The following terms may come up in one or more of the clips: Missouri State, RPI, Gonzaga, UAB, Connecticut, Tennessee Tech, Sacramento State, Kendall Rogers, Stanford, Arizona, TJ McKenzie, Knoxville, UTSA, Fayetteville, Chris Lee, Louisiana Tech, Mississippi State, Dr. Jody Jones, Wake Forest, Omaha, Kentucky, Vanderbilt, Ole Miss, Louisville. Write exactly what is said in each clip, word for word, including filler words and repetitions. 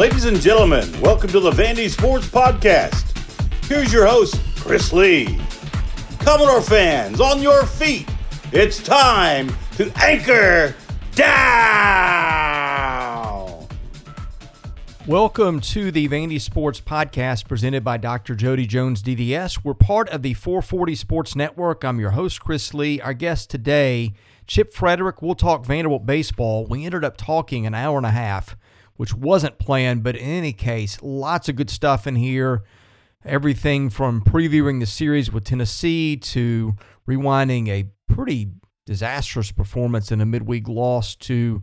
Ladies and gentlemen, welcome to the Vandy Sports Podcast. Here's your host, Chris Lee. Commodore fans, on your feet, it's time to anchor down. Welcome to the Vandy Sports Podcast presented by Doctor Jody Jones, D D S. We're part of the four forty Sports Network. I'm your host, Chris Lee. Our guest today, Chip Freidrich. We'll talk Vanderbilt baseball. We ended up talking an hour and a half, which wasn't planned, but in any case, lots of good stuff in here. Everything from previewing the series with Tennessee to rewinding a pretty disastrous performance in a midweek loss to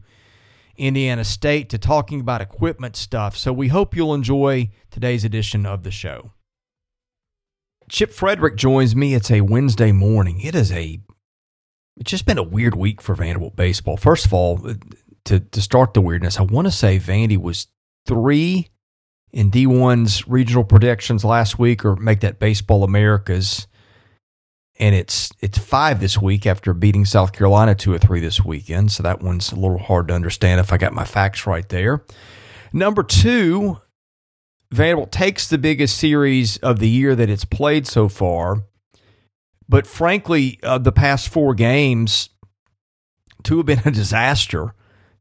Indiana State to talking about equipment stuff. So we hope you'll enjoy today's edition of the show. Chip Freidrich joins me. It's a Wednesday morning. It is a, it's just been a weird week for Vanderbilt baseball. First of all, To, to start the weirdness, I want to say Vandy was three in D one's regional predictions last week, or make that Baseball America's, and it's it's five this week after beating South Carolina two or three this weekend, so that one's a little hard to understand if I got my facts right there. Number two, Vanderbilt takes the biggest series of the year that it's played so far, but frankly, uh, the past four games, two have been a disaster.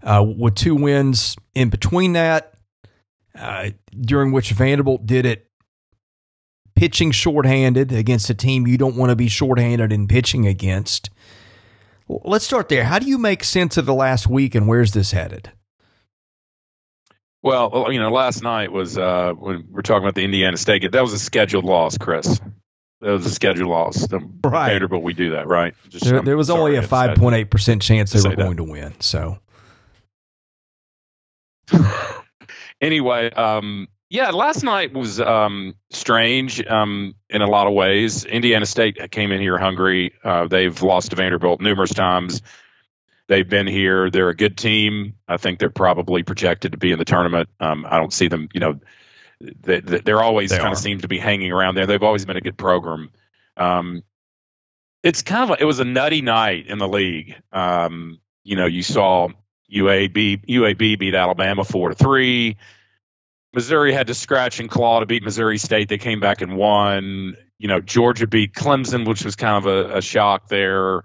Uh, with two wins in between that, uh, during which Vanderbilt did it pitching shorthanded against a team you don't want to be shorthanded in pitching against. Well, let's start there. How do you make sense of the last week, and where's this headed? Well, you know, last night was uh, when we're talking about the Indiana State game. That was a scheduled loss, Chris. That was a scheduled loss. The right. Vanderbilt, we do that, right? Just, there, there was only a five point eight percent chance they were going that. to win, so... Anyway, um, yeah, last night was um, strange um, in a lot of ways. Indiana State came in here hungry. Uh, they've lost to Vanderbilt numerous times. They've been here. They're a good team. I think they're probably projected to be in the tournament. Um, I don't see them, you know, they, they're always they kind are. of seem to be hanging around there. They've always been a good program. Um, it's kind of, a, it was a nutty night in the league. Um, you know, you saw U A B U A B beat Alabama four to three. Missouri had to scratch and claw to beat Missouri State. They came back and won. You know, Georgia beat Clemson, which was kind of a, a shock there.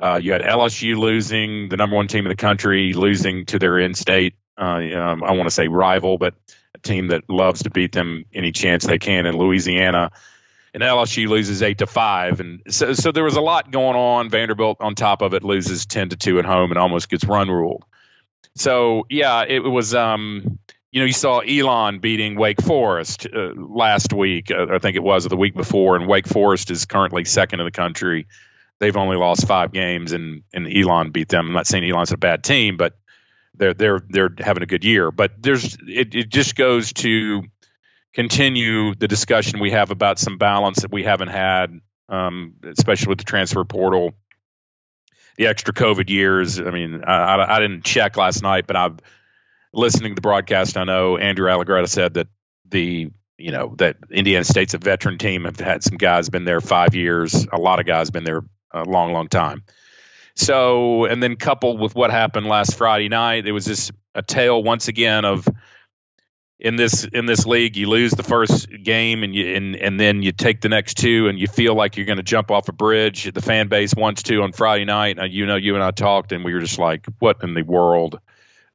Uh, you had L S U losing, the number one team in the country, losing to their in-state. Uh, um, I want to say rival, but a team that loves to beat them any chance they can in Louisiana. And L S U loses eight to five, and so so there was a lot going on. Vanderbilt, on top of it, loses ten to two at home and almost gets run ruled. So, yeah, it was, um, you know, you saw Elon beating Wake Forest uh, last week, uh, I think it was, or the week before, and Wake Forest is currently second in the country. They've only lost five games, and, and Elon beat them. I'm not saying Elon's a bad team, but they're they're they're having a good year. But there's it, it just goes to continue the discussion we have about some balance that we haven't had, um, especially with the transfer portal. The extra COVID years. I mean, I, I, I didn't check last night, but I'm listening to the broadcast. I know Andrew Allegretta said that the you know that Indiana State's a veteran team. Have had some guys been there five years. A lot of guys been there a long, long time. So, and then coupled with what happened last Friday night, it was just a tale once again of in this in this league, you lose the first game, and you and, and then you take the next two, and you feel like you're going to jump off a bridge. The fan base wants to on Friday night. Uh, you know, you and I talked, and we were just like, "What in the world?"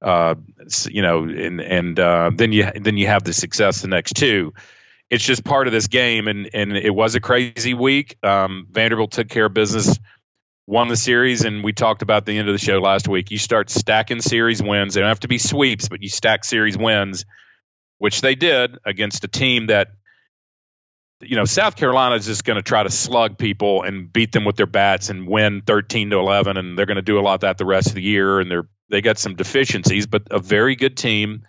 Uh, you know, and and uh, then you then you have the success the next two. It's just part of this game, and and it was a crazy week. Um, Vanderbilt took care of business, won the series, and we talked about the end of the show last week. You start stacking series wins. They don't have to be sweeps, but you stack series wins, which they did against a team that, you know, South Carolina is just going to try to slug people and beat them with their bats and win thirteen to eleven, and they're going to do a lot of that the rest of the year, and they're they got some deficiencies, but a very good team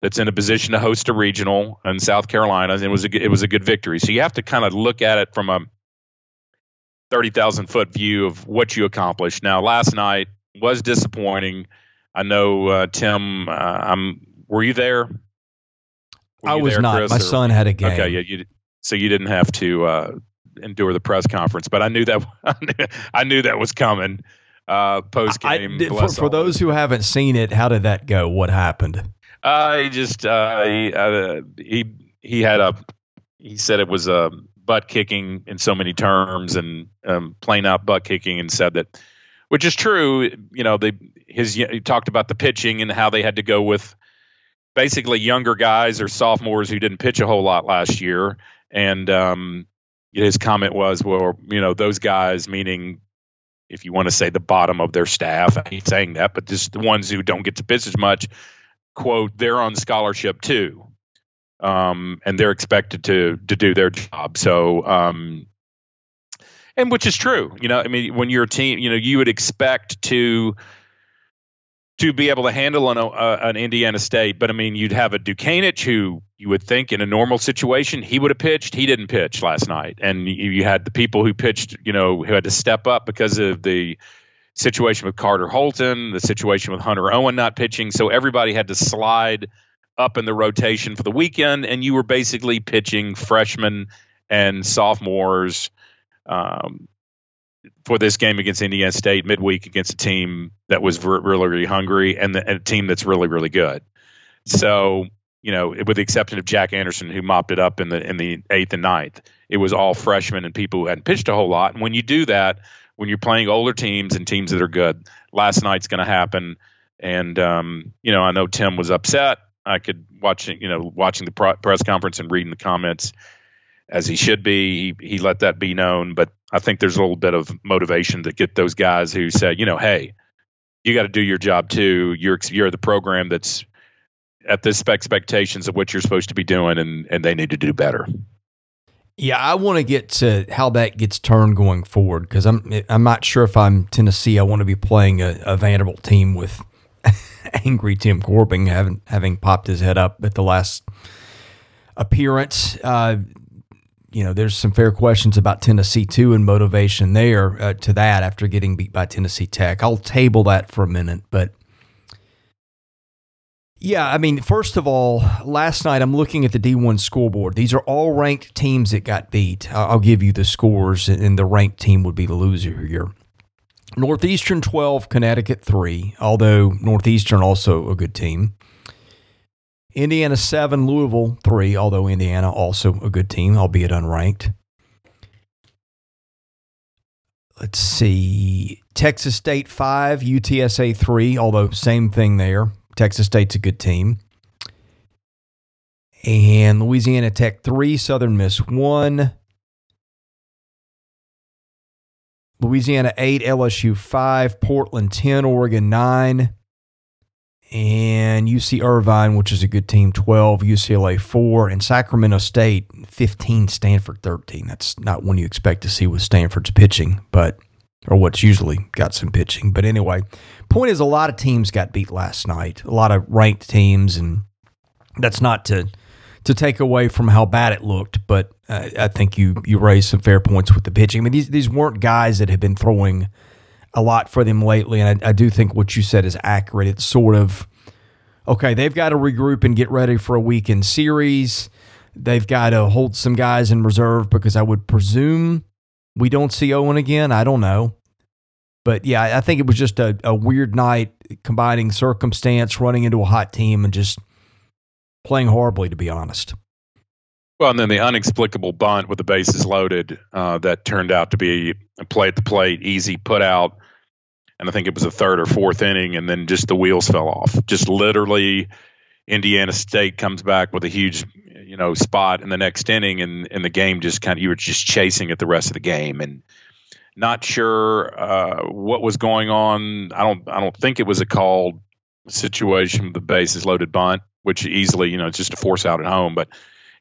that's in a position to host a regional in South Carolina, and it was a, it was a good victory. So you have to kind of look at it from a thirty thousand foot view of what you accomplished. Now, last night was disappointing. I know, uh, Tim, uh, I'm were you there? I was there, not. Chris, My or, son had a game. Okay, yeah, you, so you didn't have to uh, endure the press conference, but I knew that I knew that was coming. Uh, post game, for, for those who haven't seen it, how did that go? What happened? Uh, he just uh, he, uh, he he had a he said it was a butt kicking in so many terms, and um, plain out butt kicking, and said that, which is true. You know, they his he talked about the pitching and how they had to go with basically younger guys or sophomores who didn't pitch a whole lot last year, and um, his comment was, well, you know, those guys, meaning, if you want to say the bottom of their staff, I hate saying that, but just the ones who don't get to pitch as much, quote, they're on scholarship too. Um, and they're expected to, to do their job. So, um, and which is true, you know, I mean, when you're a team, you know, you would expect to, to be able to handle an, uh, an Indiana State, but I mean, you'd have a Dukanich who you would think in a normal situation, he would have pitched. He didn't pitch last night. And you, you had the people who pitched, you know, who had to step up because of the situation with Carter Holton, the situation with Hunter Owen not pitching. So everybody had to slide up in the rotation for the weekend. And you were basically pitching freshmen and sophomores, um, for this game against Indiana State midweek against a team that was really, really hungry and, the, and a team that's really, really good. So, you know, with the exception of Jack Anderson, who mopped it up in the, in the eighth and ninth, it was all freshmen and people who hadn't pitched a whole lot. And when you do that, when you're playing older teams and teams that are good, last night's going to happen. And, um, you know, I know Tim was upset. I could watch, you know, watching the pro- press conference and reading the comments, as he should be, he, he let that be known. But I think there's a little bit of motivation to get those guys who say, you know, hey, you got to do your job too. You're you're the program that's at this expectations of what you're supposed to be doing, and, and they need to do better. Yeah, I want to get to how that gets turned going forward, because I'm I'm not sure if I'm Tennessee, I want to be playing a, a Vanderbilt team with angry Tim Corbin having having popped his head up at the last appearance. Uh, You know, there's some fair questions about Tennessee, too, and motivation there uh, to that after getting beat by Tennessee Tech. I'll table that for a minute. But, yeah, I mean, first of all, last night I'm looking at the D one scoreboard. These are all ranked teams that got beat. I'll give you the scores, and the ranked team would be the loser here. Northeastern twelve, Connecticut three, although Northeastern also a good team. Indiana seven, Louisville three, although Indiana also a good team, albeit unranked. Let's see. Texas State five, U T S A three, although same thing there. Texas State's a good team. And Louisiana Tech three, Southern Miss one. Louisiana eight, L S U five, Portland ten, Oregon nine. And U C Irvine, which is a good team, twelve, U C L A four, and Sacramento State fifteen, Stanford thirteen. That's not one you expect to see with Stanford's pitching, but or what's usually got some pitching. But anyway, point is a lot of teams got beat last night, a lot of ranked teams, and that's not to to take away from how bad it looked, but uh, I think you you raised some fair points with the pitching. I mean, these, these weren't guys that had been throwing a lot for them lately, and I, I do think what you said is accurate. It's sort of, okay, they've got to regroup and get ready for a weekend series. They've got to hold some guys in reserve because I would presume we don't see Owen again. I don't know. But, yeah, I think it was just a, a weird night, combining circumstance, running into a hot team, and just playing horribly, to be honest. Well, and then the inexplicable bunt with the bases loaded uh, that turned out to be a play at the plate, easy put out. And I think it was a third or fourth inning, and then just the wheels fell off. Just literally Indiana State comes back with a huge, you know, spot in the next inning, and, and the game just kind of, you were just chasing it the rest of the game. And not sure uh, what was going on. I don't I don't think it was a called situation with the bases loaded bunt, which easily, you know, it's just a force out at home. But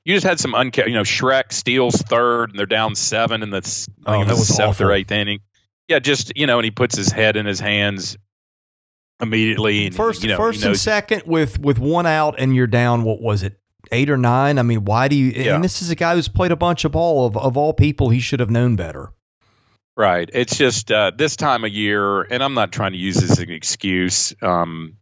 you just had some unca- you know, Shrek steals third, and they're down seven in the I think oh, it was seventh or eighth inning. Yeah, just, you know, and he puts his head in his hands immediately. And, first, you know, first and second with with one out, and you're down. What was it, eight or nine? I mean, why do you? Yeah. And this is a guy who's played a bunch of ball. Of of all people, he should have known better. Right. It's just uh, this time of year, and I'm not trying to use this as an excuse. Um,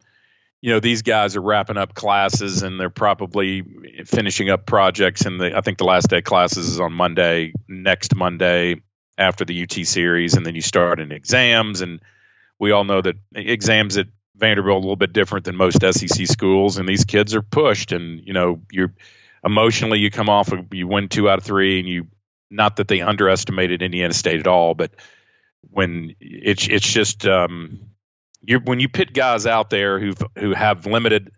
You know, these guys are wrapping up classes, and they're probably finishing up projects. And I think the last day of classes is on Monday, next Monday after the U T series. And then you start in exams. And we all know that exams at Vanderbilt a little bit different than most S E C schools, and these kids are pushed. And you know, you're emotionally, you come off, you win two out of three, and you. Not that they underestimated Indiana State at all, but when it's it's just um, you when you pit guys out there who who have limited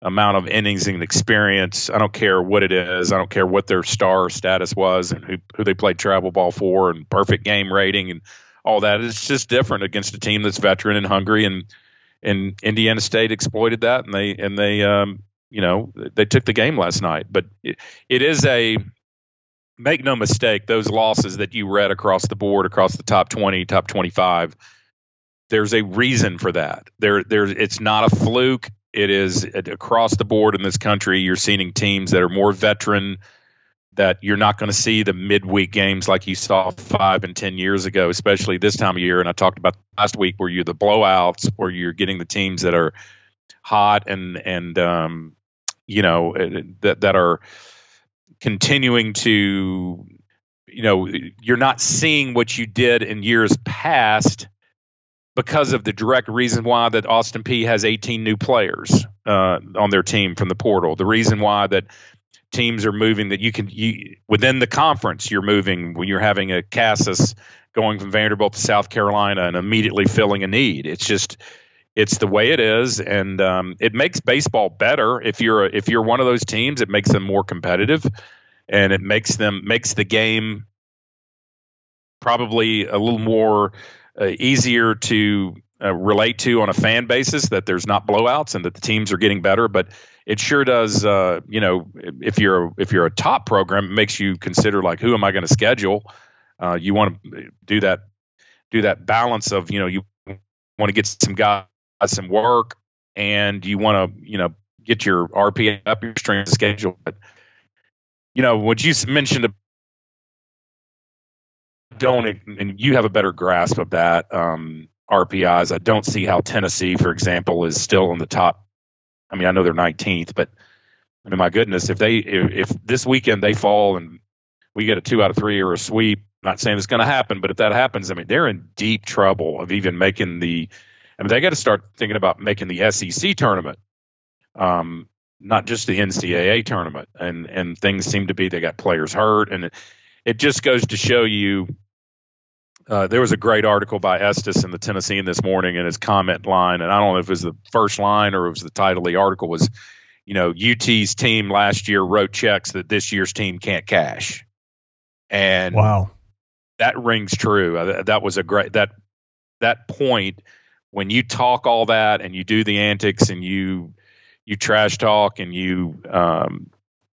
amount of innings and experience. I don't care what it is. I don't care what their star status was and who who they played travel ball for and perfect game rating and all that. It's just different against a team that's veteran and hungry, and and Indiana State exploited that, and they and they um, you know they took the game last night. But it, it is a make no mistake, those losses that you read across the board, across the top twenty, top twenty-five, there's a reason for that. There, there, it's not a fluke. It is across the board in this country. You're seeing teams that are more veteran, that you're not going to see the midweek games like you saw five and ten years ago, especially this time of year. And I talked about last week where you're the blowouts, where you're getting the teams that are hot and, and um, you know, that that are – continuing to, you know, you're not seeing what you did in years past because of the direct reason why that Austin Peay has eighteen new players uh, on their team from the portal. The reason why that teams are moving, that you can, you, within the conference, you're moving when you're having a Cassis going from Vanderbilt to South Carolina and immediately filling a need. It's just, it's the way it is, and um, it makes baseball better. If you're a, if you're one of those teams, it makes them more competitive, and it makes them makes the game probably a little more uh, easier to uh, relate to on a fan basis. That there's not blowouts and that the teams are getting better, but it sure does. Uh, you know, if you're a, if you're a top program, it makes you consider like, who am I going to schedule? Uh, you want to do that do that balance of, you know, you want to get some guys some work, and you want to, you know, get your R P up, your strength schedule. But, you know, what you mentioned, don't, and you have a better grasp of that, um, R P Is. I don't see how Tennessee, for example, is still in the top. I mean, I know they're nineteenth, but I mean, my goodness, if they, if, if this weekend they fall and we get a two out of three or a sweep, I'm not saying it's going to happen, but if that happens, I mean, they're in deep trouble of even making the, I mean, they got to start thinking about making the S E C tournament, um, not just the N C double A tournament. And and things seem to be they got players hurt, and it, it just goes to show you. Uh, there was a great article by Estes in the Tennessean this morning, and his comment line, and I don't know if it was the first line or it was the title of the article, was, you know, U T's team last year wrote checks that this year's team can't cash, and wow, that rings true. Uh, that was a great that that point. When you talk all that and you do the antics and you you trash talk and you, um,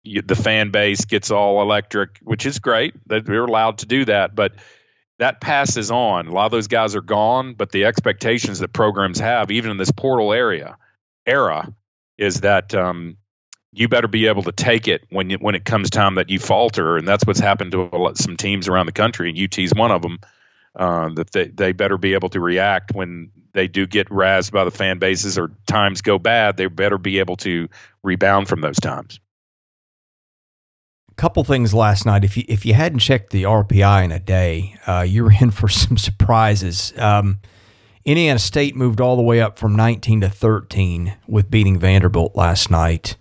you the fan base gets all electric, which is great. They're allowed to do that, but that passes on. A lot of those guys are gone, but the expectations that programs have, even in this portal area era, is that um, you better be able to take it when you, when it comes time that you falter, and that's what's happened to a lot, some teams around the country, and U T's one of them. Uh, that they, they better be able to react when they do get razzed by the fan bases or times go bad. They better be able to rebound from those times. A couple things last night. If you if you hadn't checked the R P I in a day, uh, you were in for some surprises. Um, Indiana State moved all the way up from nineteen to thirteen with beating Vanderbilt last night.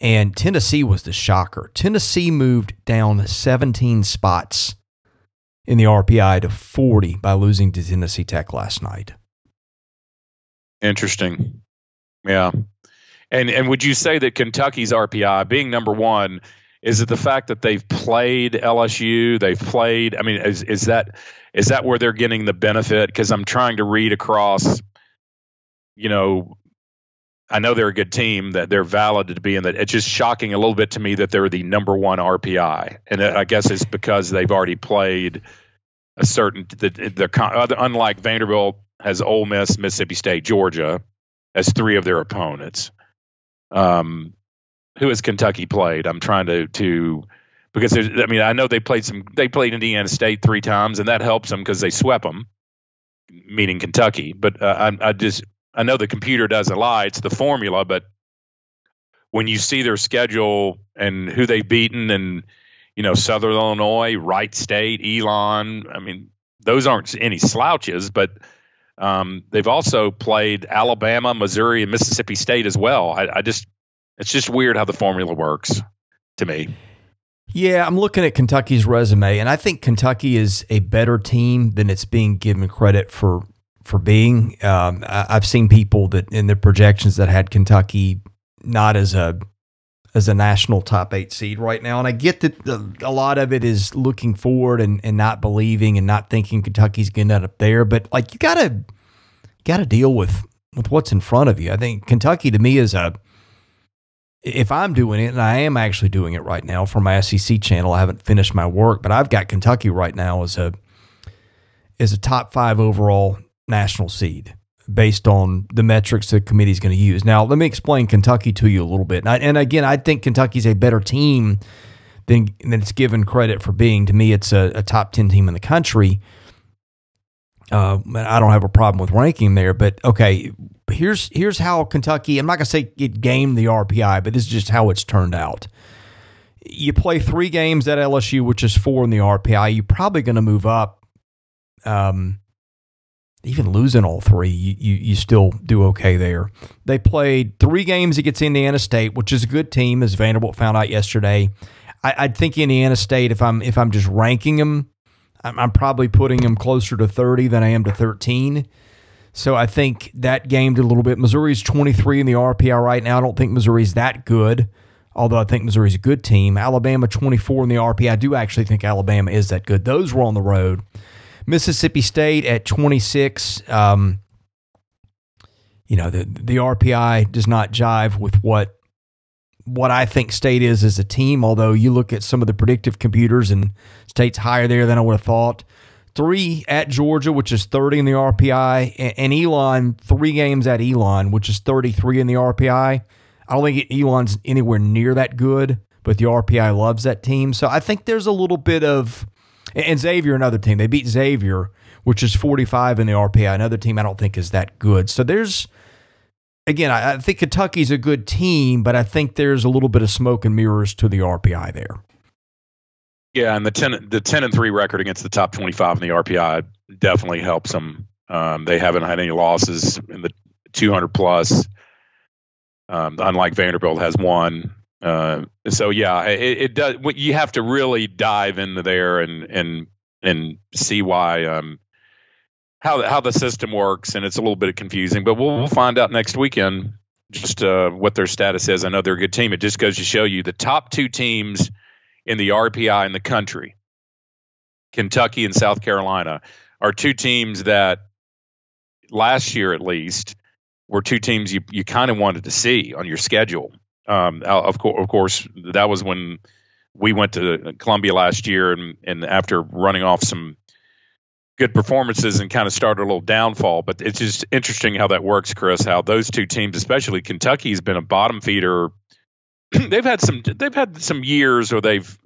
And Tennessee was the shocker. Tennessee moved down seventeen spots in the R P I to forty by losing to Tennessee Tech last night. Interesting. Yeah. And and would you say that Kentucky's R P I being number one, is it the fact that they've played L S U, they've played, I mean, is is that is that where they're getting the benefit? Because I'm trying to read across, you know, I know they're a good team, that they're valid to be in that. It's just shocking a little bit to me that they're the number one R P I. And I guess it's because they've already played a certain, the, the, unlike Vanderbilt has Ole Miss, Mississippi State, Georgia as three of their opponents. Um, who has Kentucky played? I'm trying to, to, because there's, I mean, I know they played some, they played Indiana State three times, and that helps them because they swept them, meaning Kentucky. But uh, I, I just, I know the computer doesn't lie. It's the formula, but when you see their schedule and who they've beaten and, you know, Southern Illinois, Wright State, Elon, I mean, those aren't any slouches, but Um, they've also played Alabama, Missouri, and Mississippi State as well. I, I just, it's just weird how the formula works to me. Yeah, I'm looking at Kentucky's resume, and I think Kentucky is a better team than it's being given credit for for being. Um, I, I've seen people that in their projections that had Kentucky not as a as a national top eight seed right now, and I get that the, a lot of it is looking forward and, and not believing and not thinking Kentucky's going to end up there. But like you gotta gotta deal with with what's in front of you. I think Kentucky to me is a if I'm doing it, and I am actually doing it right now for my S E C channel, I haven't finished my work, but I've got Kentucky right now as a as a top five overall national seed based on the metrics the committee's going to use. Now, let me explain Kentucky to you a little bit. And, I, and again, I think Kentucky's a better team than, than it's given credit for being. To me, it's a, a top ten team in the country. Uh, I don't have a problem with ranking there, but okay, here's here's how Kentucky, I'm not going to say it gamed the R P I, but this is just how it's turned out. You play three games at L S U, which is four in the R P I. You're probably going to move up. Um, even losing all three, you, you you still do okay there. They played three games against Indiana State, which is a good team, as Vanderbilt found out yesterday. I, I think Indiana State, if I'm if I'm just ranking them, I'm probably putting them closer to thirty than I am to thirteen. So I think that game did a little bit. Missouri's twenty-three in the R P I right now. I don't think Missouri's that good, although I think Missouri's a good team. Alabama twenty-four in the R P I. I do actually think Alabama is that good. Those were on the road. Mississippi State at twenty-six. Um, you know, the, the R P I does not jive with what, what I think State is as a team, although you look at some of the predictive computers and State's higher there than I would have thought. Three at Georgia, which is thirty in the R P I, and Elon, three games at Elon, which is thirty-three in the R P I. I don't think Elon's anywhere near that good, but the R P I loves that team. So I think there's a little bit of, and Xavier, another team, they beat Xavier, which is forty-five in the R P I, another team I don't think is that good. So there's, Again, I think Kentucky's a good team, but I think there's a little bit of smoke and mirrors to the R P I there. Yeah, and the ten the ten and three record against the top twenty-five in the R P I definitely helps them. Um, they haven't had any losses in the two hundred plus. Um, unlike Vanderbilt has one, uh, so yeah, it, it does. You have to really dive into there and and and see why. Um, How the, how the system works, and it's a little bit confusing, but we'll, we'll find out next weekend just uh, what their status is. I know they're a good team. It just goes to show you the top two teams in the R P I in the country, Kentucky and South Carolina, are two teams that last year at least were two teams you, you kind of wanted to see on your schedule. Um, of, co- of course, that was when we went to Columbia last year, and, and after running off some good performances and kind of start a little downfall, but it's just interesting how that works, Chris, how those two teams, especially Kentucky, has been a bottom feeder. they've had some they've had some years where they've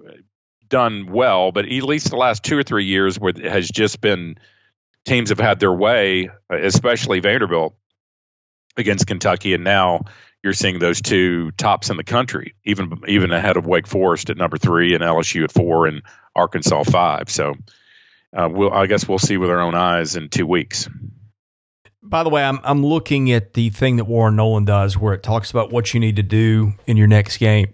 done well, but at least the last two or three years where it has just been teams have had their way, especially Vanderbilt against Kentucky, and now you're seeing those two tops in the country, even even ahead of Wake Forest at number three and L S U at four and Arkansas five. So Uh, we'll, I guess we'll see with our own eyes in two weeks. By the way, I'm I'm looking at the thing that Warren Nolan does where it talks about what you need to do in your next game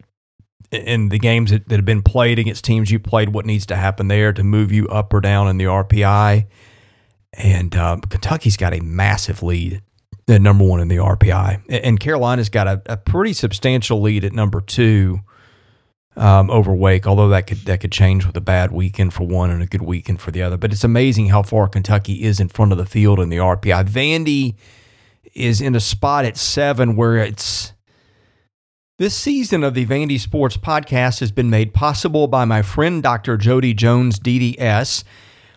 and the games that, that have been played against teams you played, what needs to happen there to move you up or down in the R P I. And uh, Kentucky's got a massive lead at number one in the R P I. And Carolina's got a, a pretty substantial lead at number two. Um, over Wake, although that could that could change with a bad weekend for one and a good weekend for the other. But it's amazing how far Kentucky is in front of the field in the R P I. Vandy is in a spot at seven where it's... This season of the Vandy Sports Podcast has been made possible by my friend Doctor Jody Jones, D D S.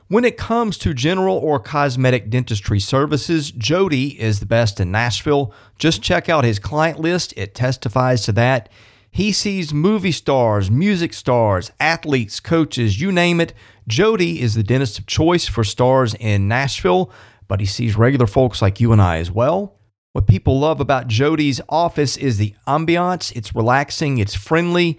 When it comes to general or cosmetic dentistry services, Jody is the best in Nashville. Just check out his client list. It testifies to that. He sees movie stars, music stars, athletes, coaches, you name it. Jody is the dentist of choice for stars in Nashville, but he sees regular folks like you and I as well. What people love about Jody's office is the ambiance. It's relaxing. It's friendly.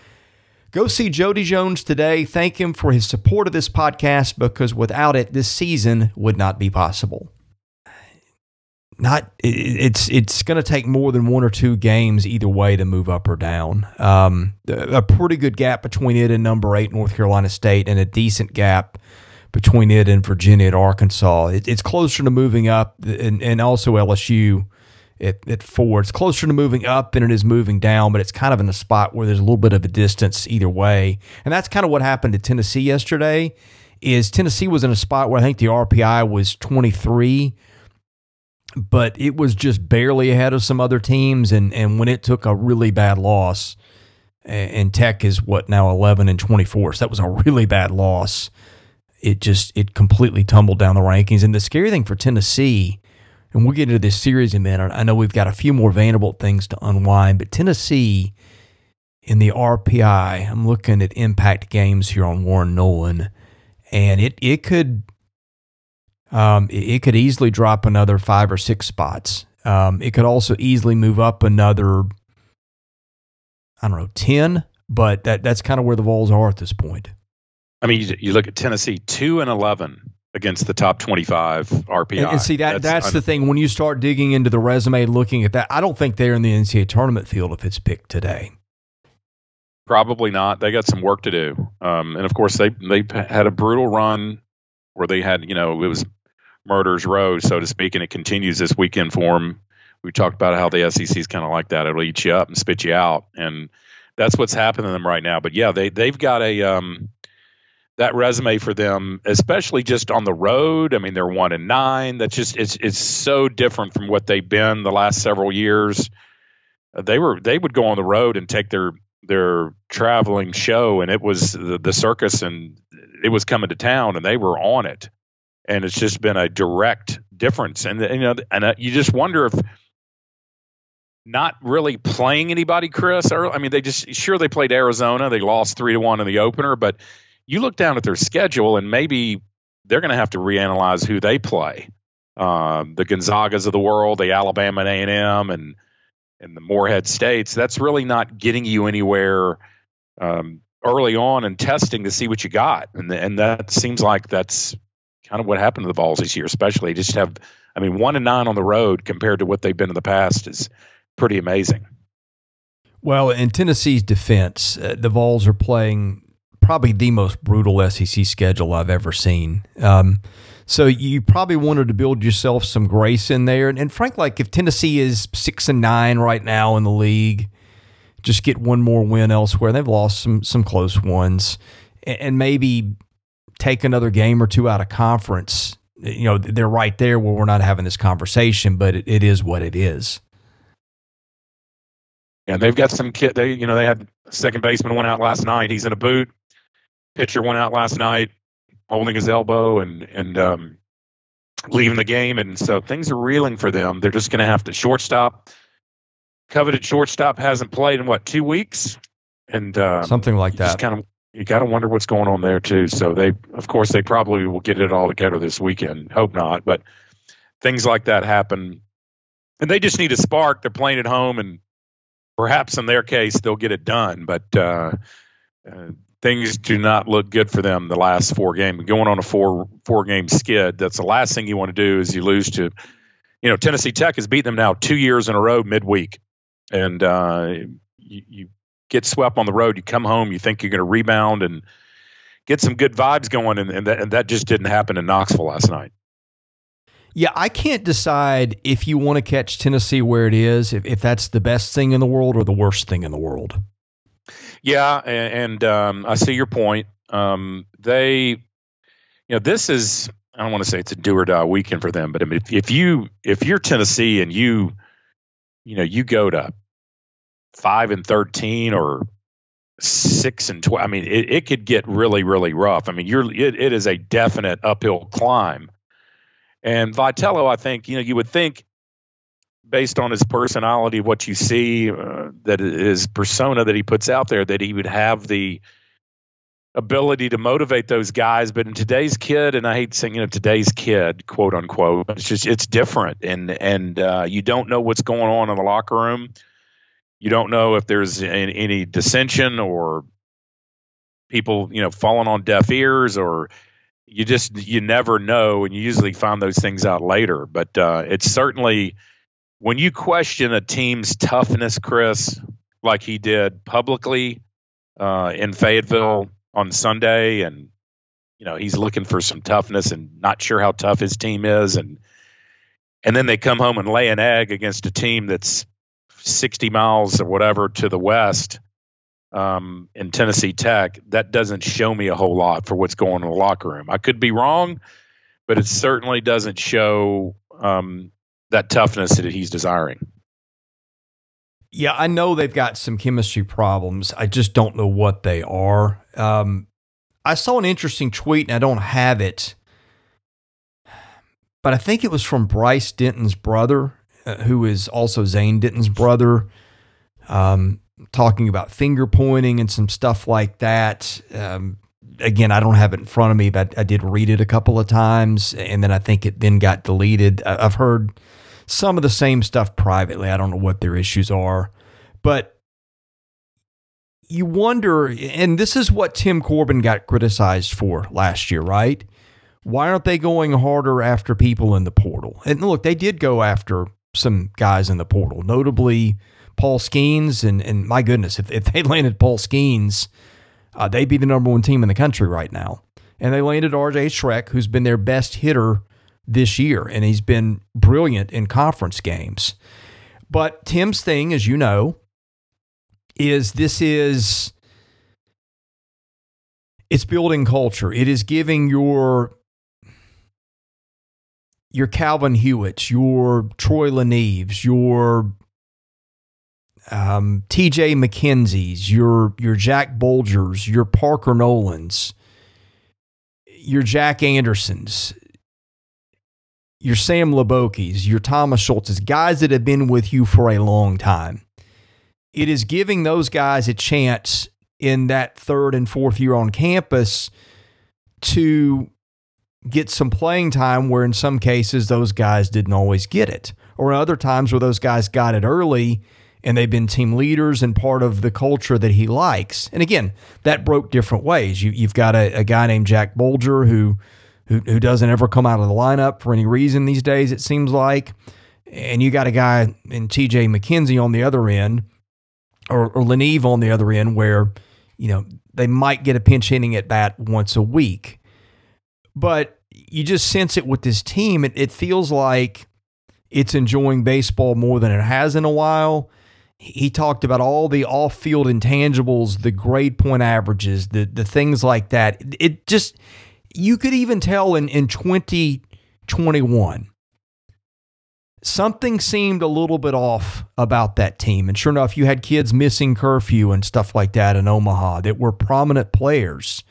Go see Jody Jones today. Thank him for his support of this podcast, because without it, this season would not be possible. Not it's it's going to take more than one or two games either way to move up or down. Um, a pretty good gap between it and number eight North Carolina State, and a decent gap between it and Virginia and Arkansas. It, it's closer to moving up, and, and also L S U at, at four. It's closer to moving up than it is moving down, but it's kind of in a spot where there's a little bit of a distance either way. And that's kind of what happened to Tennessee yesterday. Is Tennessee was in a spot where I think the R P I was twenty-three, but it was just barely ahead of some other teams, and, and when it took a really bad loss, and Tech is what now eleven and twenty-four, so that was a really bad loss. It just it completely tumbled down the rankings. And the scary thing for Tennessee, and we'll get into this series in a minute, I know we've got a few more Vanderbilt things to unwind, but Tennessee in the R P I, I'm looking at impact games here on Warren Nolan, and it it could um, it could easily drop another five or six spots. Um, it could also easily move up another, I don't know, ten, but that that's kind of where the Vols are at this point. I mean, you, you look at Tennessee, two and eleven against the top twenty-five R P I. And, and see, that that's, that's un- the thing. When you start digging into the resume, looking at that, I don't think they're in the N C double A tournament field if it's picked today. Probably not. They got some work to do. Um, and, of course, they they had a brutal run where they had, you know, it was murder's row, so to speak, and it continues this weekend for them. We talked about how the S E C is kind of like that. It'll eat you up and spit you out. And that's what's happening to them right now. But, yeah, they, they've got a um, – that resume for them, especially just on the road. I mean, they're one and nine. That's just it's it's so different from what they've been the last several years. Uh, they were they would go on the road and take their their traveling show, and it was the, the circus, and it was coming to town, and they were on it. And it's just been a direct difference. And, and you know, and uh, you just wonder if not really playing anybody, Chris. Or, I mean, they just sure they played Arizona. They lost three to one in the opener, but you look down at their schedule, and maybe they're going to have to reanalyze who they play. Uh, the Gonzagas of the world, the Alabama and A and M, and and the Moorhead States. That's really not getting you anywhere um, early on and testing to see what you got. And and that seems like that's kind of what happened to the Vols this year, especially. Just have, I mean, one and nine on the road compared to what they've been in the past is pretty amazing. Well, in Tennessee's defense, uh, the Vols are playing probably the most brutal S E C schedule I've ever seen. Um, so you probably wanted to build yourself some grace in there. And, and Frank, like if Tennessee is six and nine right now in the league, just get one more win elsewhere. They've lost some some close ones, and, and maybe take another game or two out of conference. You know, they're right there where we're not having this conversation, but it, it is what it is. Yeah, they've got some kid. They you know they had second baseman went out last night. He's in a boot. Pitcher went out last night holding his elbow and, and um, leaving the game. And so things are reeling for them. They're just going to have to shortstop. Coveted shortstop hasn't played in, what, two weeks? and um, Something like that. Just kinda, you got to wonder what's going on there, too. So, they, of course, they probably will get it all together this weekend. Hope not. But things like that happen. And they just need a spark. They're playing at home. And perhaps in their case, they'll get it done. But uh, uh things do not look good for them the last four games. Going on a four four game skid, that's the last thing you want to do is you lose to, you know, Tennessee Tech has beaten them now two years in a row midweek. And uh, you, you get swept on the road. You come home, you think you're going to rebound and get some good vibes going. And, and, that, and that just didn't happen in Knoxville last night. Yeah, I can't decide if you want to catch Tennessee where it is, if, if that's the best thing in the world or the worst thing in the world. Yeah, and, and um, I see your point. Um, they, you know, this is, I don't want to say it's a do or die weekend for them, but I mean, if, if you if you're Tennessee and you, you know, you go to five and thirteen or six and twelve, I mean, it, it could get really, really rough. I mean, you're it, it is a definite uphill climb, And Vitello, I think, you know, you would think based on his personality, what you see, uh, that his persona that he puts out there, that he would have the ability to motivate those guys. But in today's kid, and I hate saying, you know, today's kid, quote unquote, it's just, it's different. And, and uh, you don't know what's going on in the locker room. You don't know if there's any, any dissension or people, you know, falling on deaf ears, or you just, you never know. And you usually find those things out later, but uh, it's certainly, when you question a team's toughness, Chris, like he did publicly uh, in Fayetteville on Sunday, and you know he's looking for some toughness and not sure how tough his team is, and and then they come home and lay an egg against a team that's sixty miles or whatever to the west um, in Tennessee Tech. That doesn't show me a whole lot for what's going on in the locker room. I could be wrong, but it certainly doesn't show Um, that toughness that he's desiring. Yeah, I know they've got some chemistry problems. I just don't know what they are. Um, I saw an interesting tweet, and I don't have it, but I think it was from Bryce Denton's brother, uh, who is also Zane Denton's brother, um, talking about finger pointing and some stuff like that. Um, Again, I don't have it in front of me, but I did read it a couple of times, and then I think it then got deleted. I've heard some of the same stuff privately. I don't know what their issues are, but you wonder, and this is what Tim Corbin got criticized for last year, right? Why aren't they going harder after people in the portal? And look, they did go after some guys in the portal, notably Paul Skeens, and, and my goodness, if, if they landed Paul Skeens, Uh, they'd be the number one team in the country right now. And they landed R J Shrek, who's been their best hitter this year, and he's been brilliant in conference games. But Tim's thing, as you know, is this is it's building culture. It is giving your your Calvin Hewitts, your Troy Lanivs, your Um, T J McKenzie's, your your Jack Bolger's, your Parker Nolan's, your Jack Anderson's, your Sam Leboki's, your Thomas Schultz's, guys that have been with you for a long time. It is giving those guys a chance in that third and fourth year on campus to get some playing time where in some cases those guys didn't always get it, or other times where those guys got it early and they've been team leaders and part of the culture that he likes. And again, that broke different ways. You, you've got a, a guy named Jack Bolger who, who who doesn't ever come out of the lineup for any reason these days, it seems like. And you got a guy in T J McKenzie on the other end, or, or Laniv on the other end, where you know they might get a pinch hitting at bat once a week. But you just sense it with this team. It, it feels like it's enjoying baseball more than it has in a while. He talked about all the off-field intangibles, the grade point averages, the the things like that. It just, you could even tell in, in twenty twenty-one, something seemed a little bit off about that team. And sure enough, you had kids missing curfew and stuff like that in Omaha that were prominent players.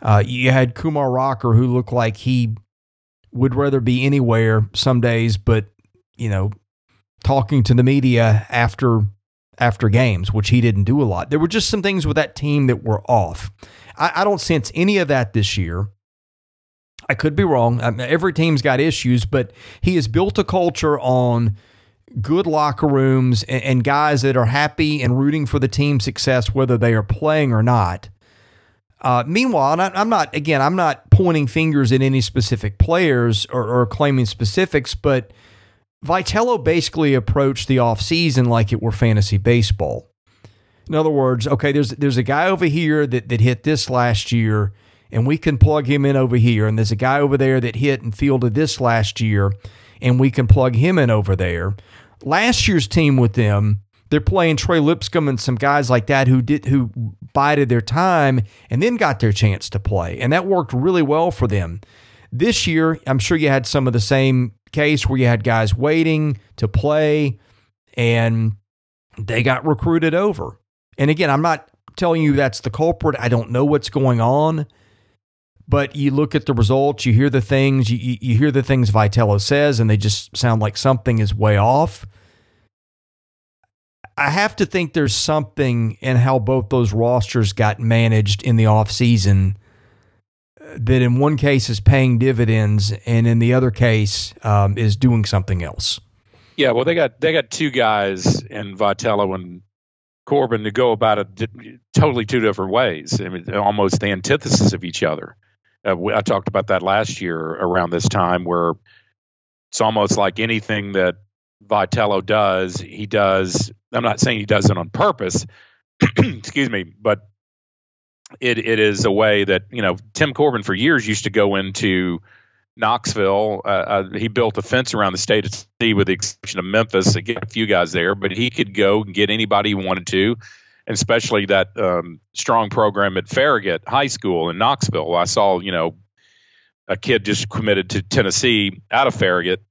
Uh, you had Kumar Rocker, who looked like he would rather be anywhere some days, but, you know, talking to the media after after games, which he didn't do a lot. There were just some things with that team that were off. I, I don't sense any of that this year. I could be wrong. I mean, every team's got issues, but he has built a culture on good locker rooms and, and guys that are happy and rooting for the team's success, whether they are playing or not. Uh, meanwhile, and I, I'm not, again, I'm not pointing fingers at any specific players or, or claiming specifics, but Vitello basically approached the offseason like it were fantasy baseball. In other words, okay, there's there's a guy over here that, that hit this last year, and we can plug him in over here, and there's a guy over there that hit and fielded this last year, and we can plug him in over there. Last year's team with them, they're playing Trey Lipscomb and some guys like that who did who bided their time and then got their chance to play, and that worked really well for them. This year, I'm sure you had some of the same case where you had guys waiting to play and they got recruited over. And again, I'm not telling you that's the culprit. I don't know what's going on, But you look at the results, you hear the things, you, you hear the things Vitello says, and they just sound like something is way off. I have to think there's something in how both those rosters got managed in the offseason that in one case is paying dividends and in the other case um, is doing something else. Yeah, well, they got they got two guys in Vitello and Corbin to go about it totally two different ways. I mean, almost the antithesis of each other. Uh, I talked about that last year around this time, where it's almost like anything that Vitello does, he does. I'm not saying he does it on purpose, excuse me, but it it is a way that, you know, Tim Corbin for years used to go into Knoxville. Uh, uh, he built a fence around the state of Tennessee, with the exception of Memphis. Again, a few guys there, but he could go and get anybody he wanted to, and especially that um, strong program at Farragut High School in Knoxville. I saw, you know, a kid just committed to Tennessee out of Farragut,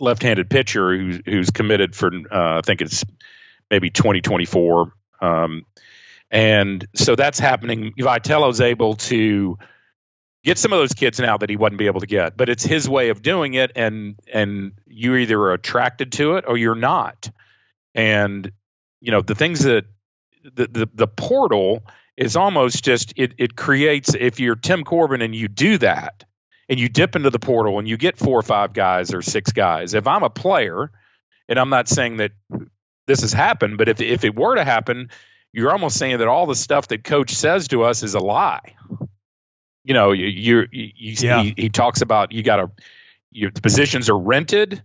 left-handed pitcher who's, who's committed for, uh, I think it's maybe twenty twenty-four. Um, and so that's happening. Vitello's able to get some of those kids now that he wouldn't be able to get, but it's his way of doing it. And, and you either are attracted to it or you're not. And, you know, the things that the, the, the portal is almost just, it, it creates, if you're Tim Corbin and you do that, and you dip into the portal and you get four or five guys or six guys. If I'm a player, and I'm not saying that this has happened, but if if it were to happen, you're almost saying that all the stuff that coach says to us is a lie. You know, you, you, you yeah. he, he talks about you got to your the positions are rented.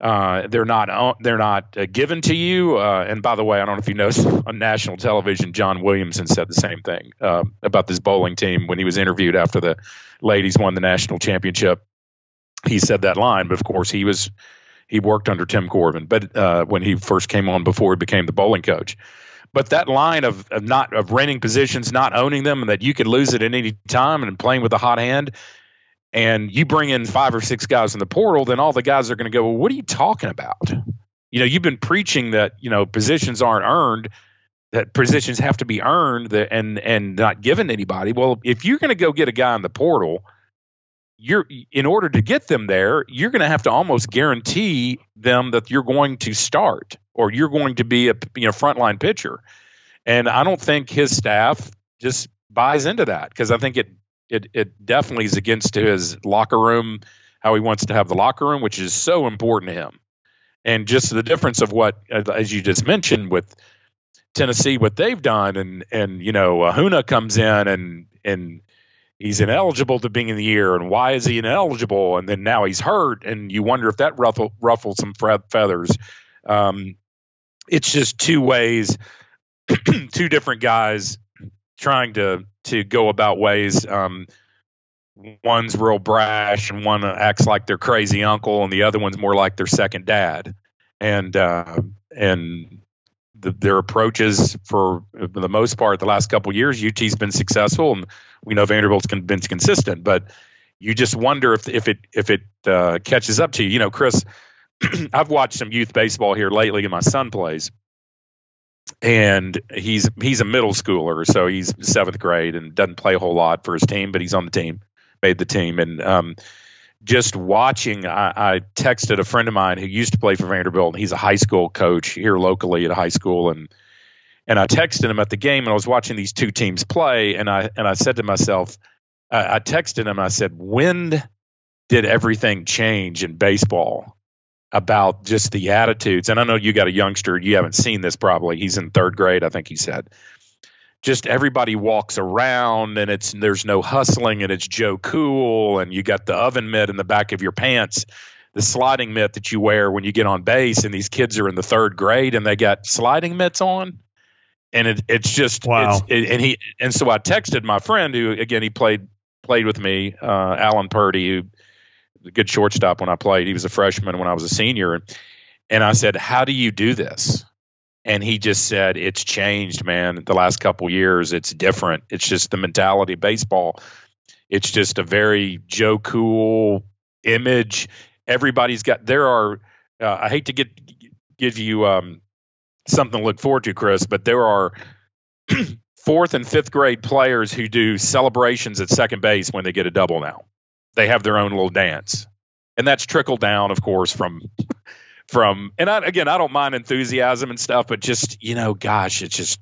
Uh, they're not they're not uh, given to you. Uh, and by the way, I don't know if you noticed on national television, John Williamson said the same thing uh, about this bowling team when he was interviewed after the ladies won the national championship. He said that line, but of course he was he worked under Tim Corbin, but uh, when he first came on before he became the bowling coach. But that line of, of not of renting positions, not owning them, and that you could lose it at any time and playing with a hot hand. And you bring in five or six guys in the portal, then all the guys are going to go, well, what are you talking about? You know, you've been preaching that, you know, positions aren't earned, that positions have to be earned and and not given to anybody. Well, if you're going to go get a guy in the portal, you're in order to get them there, you're going to have to almost guarantee them that you're going to start or you're going to be a you know, frontline pitcher. And I don't think his staff just buys into that, because I think it It it definitely is against his locker room, how he wants to have the locker room, which is so important to him. And just the difference of what, as you just mentioned, with Tennessee, what they've done, and, and you know, Ahuna comes in and and he's ineligible to being in the year, and why is he ineligible? And then now he's hurt, and you wonder if that ruffle, ruffled some feathers. Um, it's just two ways, two different guys trying to to go about ways. Um, one's real brash and one acts like their crazy uncle, and the other one's more like their second dad. And, uh, and the, their approaches, for the most part, the last couple of years, U T's been successful, and we know Vanderbilt's been consistent, but you just wonder if, if it, if it, uh, catches up to you. You know, Chris, I've watched some youth baseball here lately, and my son plays. And he's he's a middle schooler, so he's seventh grade and doesn't play a whole lot for his team, but he's on the team, made the team. And um, just watching, I, I texted a friend of mine who used to play for Vanderbilt, and he's a high school coach here locally at a high school. And and I texted him at the game, and I was watching these two teams play, and I and I said to myself, uh, I texted him, I said, when did everything change in baseball? About just the attitudes. And I know you got a youngster, you haven't seen this probably. He's in third grade, I think he said. Just everybody walks around, and it's there's no hustling, and it's Joe Cool, and you got the oven mitt in the back of your pants, the sliding mitt that you wear when you get on base, and these kids are in the third grade and they got sliding mitts on. And it, it's just wow. It's, it, and he and so I texted my friend who, again, he played played with me, uh, Alan Purdy, who a good shortstop when I played. He was a freshman when I was a senior. And, and I said, how do you do this? And he just said, it's changed, man. The last couple years, it's different. It's just the mentality of baseball. It's just a very Joe Cool image. Everybody's got, there are, uh, I hate to get give you um, something to look forward to, Chris, but there are fourth and fifth grade players who do celebrations at second base when they get a double now. They have their own little dance. And that's trickled down, of course, from from and I, again, I don't mind enthusiasm and stuff, but just, you know, gosh, it's just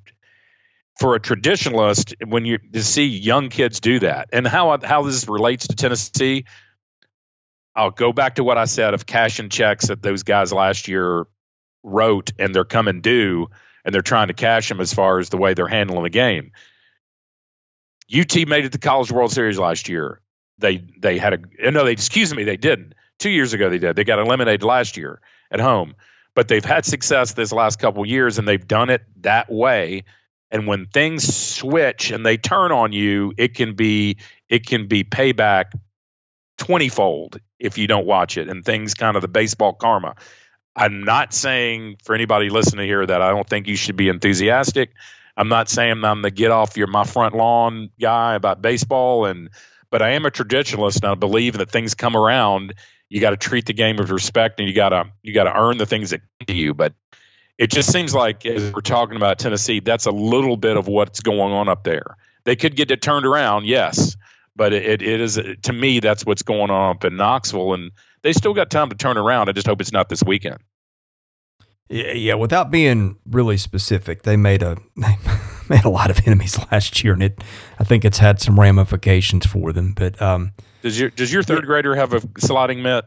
for a traditionalist when you to see young kids do that. And how how this relates to Tennessee, I'll go back to what I said of cashing checks that those guys last year wrote and they're coming due and they're trying to cash them as far as the way they're handling the game. U T made it to College World Series last year. They they had a no, they excuse me, they didn't. Two years ago they did. They got eliminated last year at home. But they've had success this last couple of years and they've done it that way. And when things switch and they turn on you, it can be it can be payback twenty-fold if you don't watch it, and things kind of the baseball karma. I'm not saying for anybody listening here that I don't think you should be enthusiastic. I'm not saying I'm the get off your my front lawn guy about baseball, and but I am a traditionalist, and I believe that things come around. You got to treat the game with respect, and you gotta you gotta earn the things that come to you. But it just seems like as we're talking about Tennessee, that's a little bit of what's going on up there. They could get it turned around, yes, but it, it is to me that's what's going on up in Knoxville, and they still got time to turn around. I just hope it's not this weekend. Yeah, without being really specific, they made a they made a lot of enemies last year, and it I think it's had some ramifications for them. But um, does your does your third grader have a sliding mitt?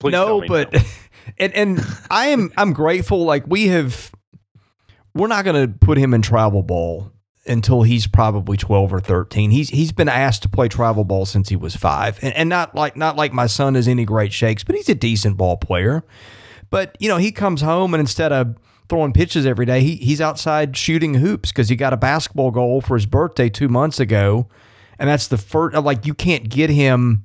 Please no, but no. and and I am I'm grateful. Like we have, we're not going to put him in travel ball until he's probably twelve or thirteen. He's he's been asked to play travel ball since he was five, and, and not like not like my son is any great shakes, but he's a decent ball player. But you know, he comes home and instead of throwing pitches every day, he he's outside shooting hoops because he got a basketball goal for his birthday two months ago, and that's the first. Like you can't get him.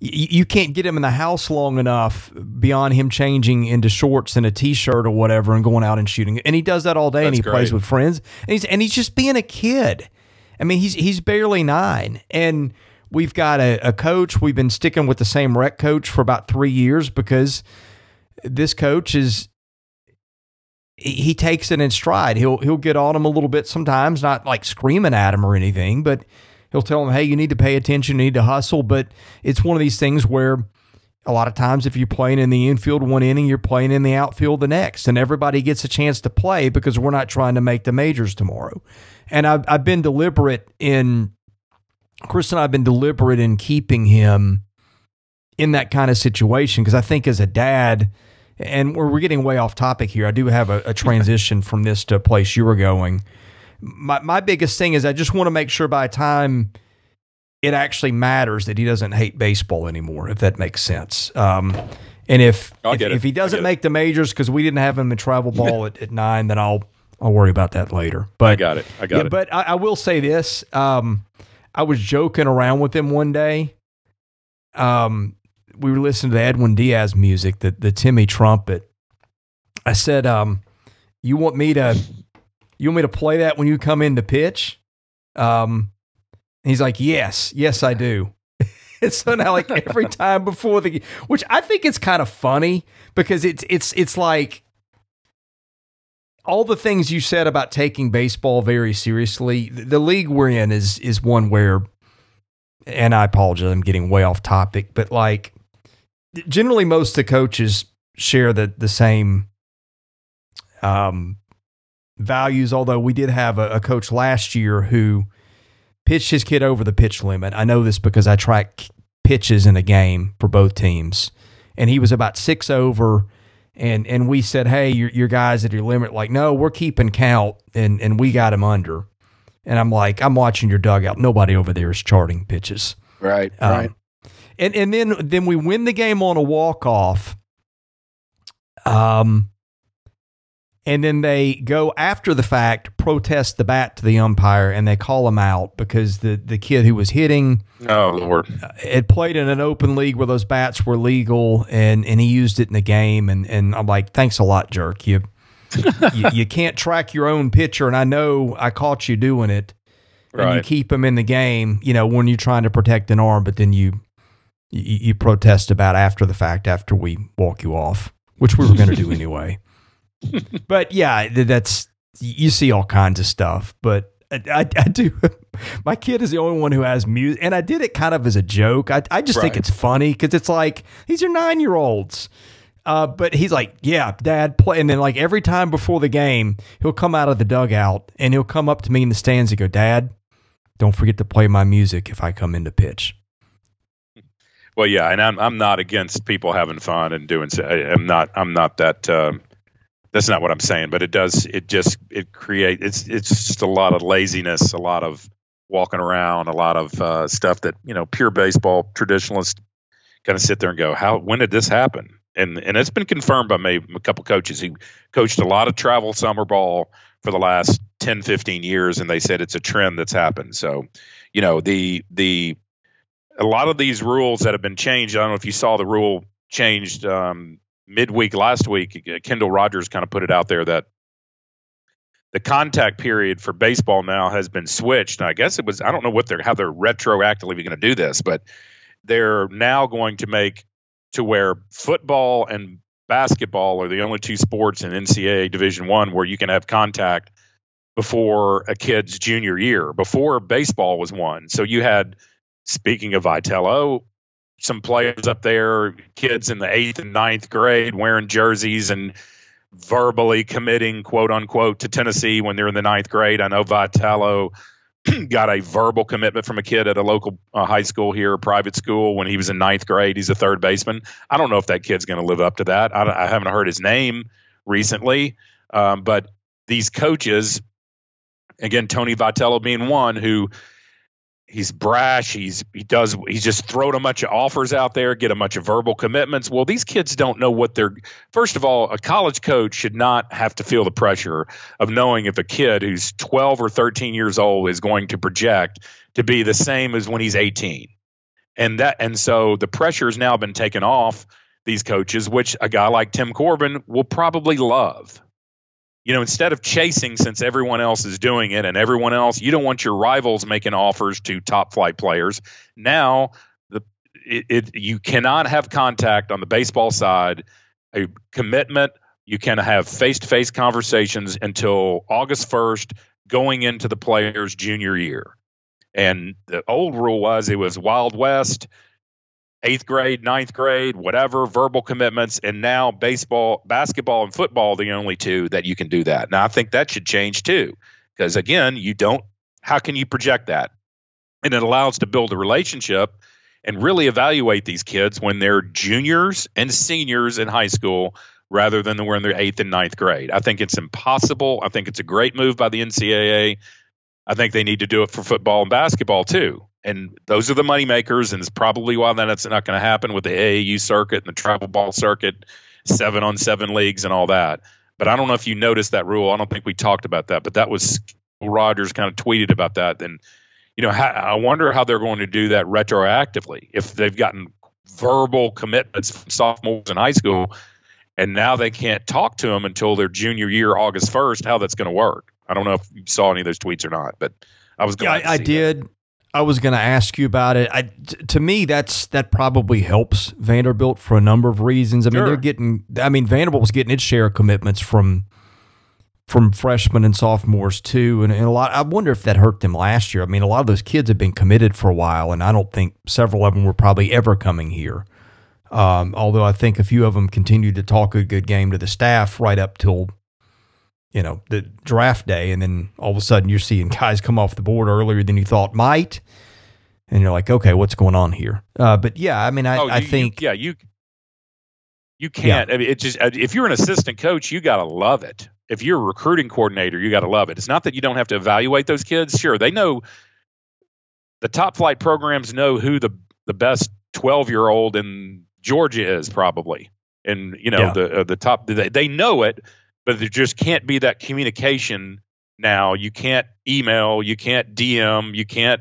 You can't get him in the house long enough beyond him changing into shorts and a T-shirt or whatever and going out and shooting. And he does that all day. That's and he great. Plays with friends. And he's, and he's just being a kid. I mean, he's he's barely nine. And we've got a, a coach. We've been sticking with the same rec coach for about three years because this coach is – he takes it in stride. He'll, he'll get on him a little bit sometimes, not like screaming at him or anything, but – he'll tell them, hey, you need to pay attention, you need to hustle. But it's one of these things where a lot of times if you're playing in the infield one inning, you're playing in the outfield the next. And everybody gets a chance to play because we're not trying to make the majors tomorrow. And I've, I've been deliberate in – Chris and I have been deliberate in keeping him in that kind of situation because I think as a dad – and we're, we're getting way off topic here. I do have a, a transition from this to a place you were going. My my biggest thing is I just want to make sure by the time it actually matters that he doesn't hate baseball anymore, if that makes sense. Um, and if if, if he doesn't make it. the majors because we didn't have him in travel ball at, at nine, then I'll I'll worry about that later. But I got it. I got yeah, it. But I, I will say this: um, I was joking around with him one day. Um, we were listening to the Edwin Diaz music, the the Timmy trumpet. I said, um, "You want me to?" You want me to play that when you come in to pitch? Um, he's like, yes, yes, I do. And so now like every time before the game, which I think it's kind of funny because it's, it's, it's like all the things you said about taking baseball very seriously. The, the league we're in is, is one where, and I apologize, I'm getting way off topic, but like generally most of the coaches share the, the same, um, values, although we did have a, a coach last year who pitched his kid over the pitch limit. I know this because I track pitches in a game for both teams, and he was about six over, and and we said, hey, your, your guys at your limit, like, no, we're keeping count, and, and we got him under. And I'm like, I'm watching your dugout. Nobody over there is charting pitches. Right, um, right. And, and then, then we win the game on a walk-off. Um. And then they go after the fact, protest the bat to the umpire, and they call him out because the, the kid who was hitting oh, Lord. had played in an open league where those bats were legal, and, and he used it in the game. And, and I'm like, thanks a lot, jerk. You, you you can't track your own pitcher, and I know I caught you doing it. Right. And you keep him in the game, you know, when you're trying to protect an arm, but then you you, you protest about after the fact after we walk you off, which we were going to do anyway. But yeah, that's you see all kinds of stuff, but I, I, I do. My kid is the only one who has music, and I did it kind of as a joke. I, I just right. think it's funny because it's like, these are nine-year-olds. Uh, but he's like, yeah, Dad, play. And then like every time before the game, he'll come out of the dugout and he'll come up to me in the stands and go, Dad, don't forget to play my music if I come into pitch. Well, yeah, and I'm I'm not against people having fun and doing. I'm not I'm not that. Um, that's not what I'm saying, but it does. It just it create. It's it's just a lot of laziness, a lot of walking around, a lot of uh, stuff that you know, pure baseball traditionalists kind of sit there and go, how? When did this happen? And and it's been confirmed by maybe a couple coaches. He coached a lot of travel summer ball for the last ten, fifteen years, and they said it's a trend that's happened. So, you know, the the a lot of these rules that have been changed. I don't know if you saw the rule changed um, midweek last week. Kendall Rogers kind of put it out there that the contact period for baseball now has been switched. And I guess it was I don't know what they're how they're retroactively going to do this, but they're now going to make to where football and basketball are the only two sports in N C double A Division I where you can have contact before a kid's junior year. Before, baseball was one. So you had, speaking of Vitello, some players up there, kids in the eighth and ninth grade wearing jerseys and verbally committing, quote unquote, to Tennessee when they're in the ninth grade. I know Vitello got a verbal commitment from a kid at a local uh, high school here, private school, when he was in ninth grade. He's a third baseman. I don't know if that kid's going to live up to that. I, I haven't heard his name recently, um, but these coaches, again, Tony Vitello being one, who he's brash. He's he does he's just thrown a bunch of offers out there, get a bunch of verbal commitments. Well, these kids don't know what they're. First of all, a college coach should not have to feel the pressure of knowing if a kid who's twelve or thirteen years old is going to project to be the same as when he's eighteen, and that and so the pressure has now been taken off these coaches, which a guy like Tim Corbin will probably love. You know, instead of chasing, since everyone else is doing it and everyone else, you don't want your rivals making offers to top flight players. Now, the it, it you cannot have contact on the baseball side, a commitment. You can have face-to-face conversations until August first going into the player's junior year. And the old rule was it was Wild West, eighth grade, ninth grade, whatever, verbal commitments, and now baseball, basketball, and football, the only two that you can do that. Now, I think that should change too, because again, you don't, how can you project that? And it allows to build a relationship and really evaluate these kids when they're juniors and seniors in high school rather than when they're eighth and ninth grade. I think it's impossible. I think it's a great move by the N C double A. I think they need to do it for football and basketball too. And those are the moneymakers, and it's probably why that's not going to happen with the A A U circuit and the travel ball circuit, seven-on-seven leagues and all that. But I don't know if you noticed that rule. I don't think we talked about that, but that was Rogers kind of tweeted about that. And, you know, I wonder how they're going to do that retroactively if they've gotten verbal commitments from sophomores in high school, and now they can't talk to them until their junior year, August first, how that's going to work. I don't know if you saw any of those tweets or not, but I was going yeah, to I, I did. That. I was going to ask you about it. I, t- to me, that's that probably helps Vanderbilt for a number of reasons. I mean, sure. they're getting. I mean, Vanderbilt was getting its share of commitments from from freshmen and sophomores too, and, and a lot. I wonder if that hurt them last year. I mean, a lot of those kids have been committed for a while, and I don't think several of them were probably ever coming here. Um, although I think a few of them continued to talk a good game to the staff right up till, you know, the draft day, and then all of a sudden you're seeing guys come off the board earlier than you thought might, and you're like, okay, what's going on here? Uh, but yeah, I mean, I, oh, you, I think, you, yeah, you you can't. Yeah. I mean, it just if you're an assistant coach, you gotta love it. If you're a recruiting coordinator, you gotta love it. It's not that you don't have to evaluate those kids. Sure, they know the top flight programs know who the the best twelve year old in Georgia is probably, and you know yeah. the uh, the top they they know it. But there just can't be that communication now. You can't email, you can't D M, you can't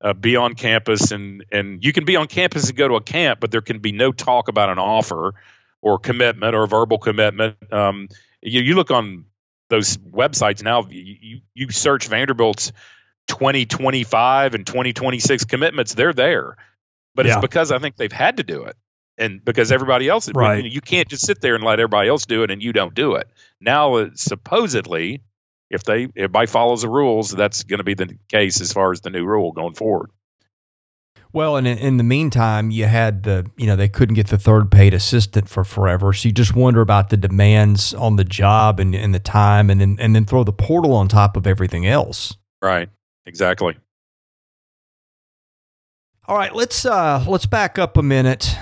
uh, be on campus. And, and you can be on campus and go to a camp, but there can be no talk about an offer or commitment or verbal commitment. Um, you, you look on those websites now, you, you search Vanderbilt's twenty twenty-five and twenty twenty-six commitments, they're there. But yeah. it's because I think they've had to do it. And because everybody else, right. you can't just sit there and let everybody else do it and you don't do it. Now, supposedly, if they if everybody follows the rules, that's going to be the case as far as the new rule going forward. Well, and in the meantime, you had the, you know, they couldn't get the third paid assistant for forever. So you just wonder about the demands on the job and, and the time, and then, and then throw the portal on top of everything else. Right. Exactly. All right. Let's, uh, let's back up a minute.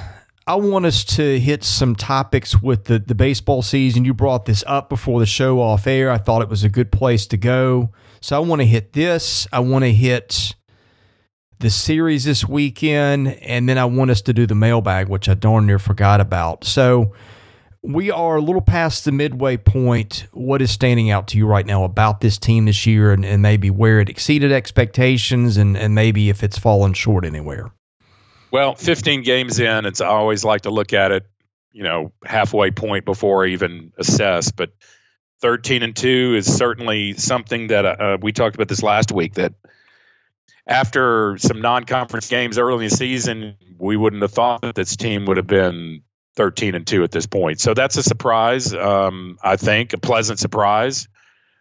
I want us to hit some topics with the, the baseball season. You brought this up before the show off air. I thought it was a good place to go. So I want to hit this. I want to hit the series this weekend, and then I want us to do the mailbag, which I darn near forgot about. So we are a little past the midway point. What is standing out to you right now about this team this year, and, and maybe where it exceeded expectations, and, and maybe if it's fallen short anywhere? Well, fifteen games in, it's, I always like to look at it, you know, halfway point before I even assess, but thirteen and two is certainly something that uh, we talked about this last week, that after some non-conference games early in the season, we wouldn't have thought that this team would have been thirteen and two at this point. So that's a surprise, um, I think, a pleasant surprise.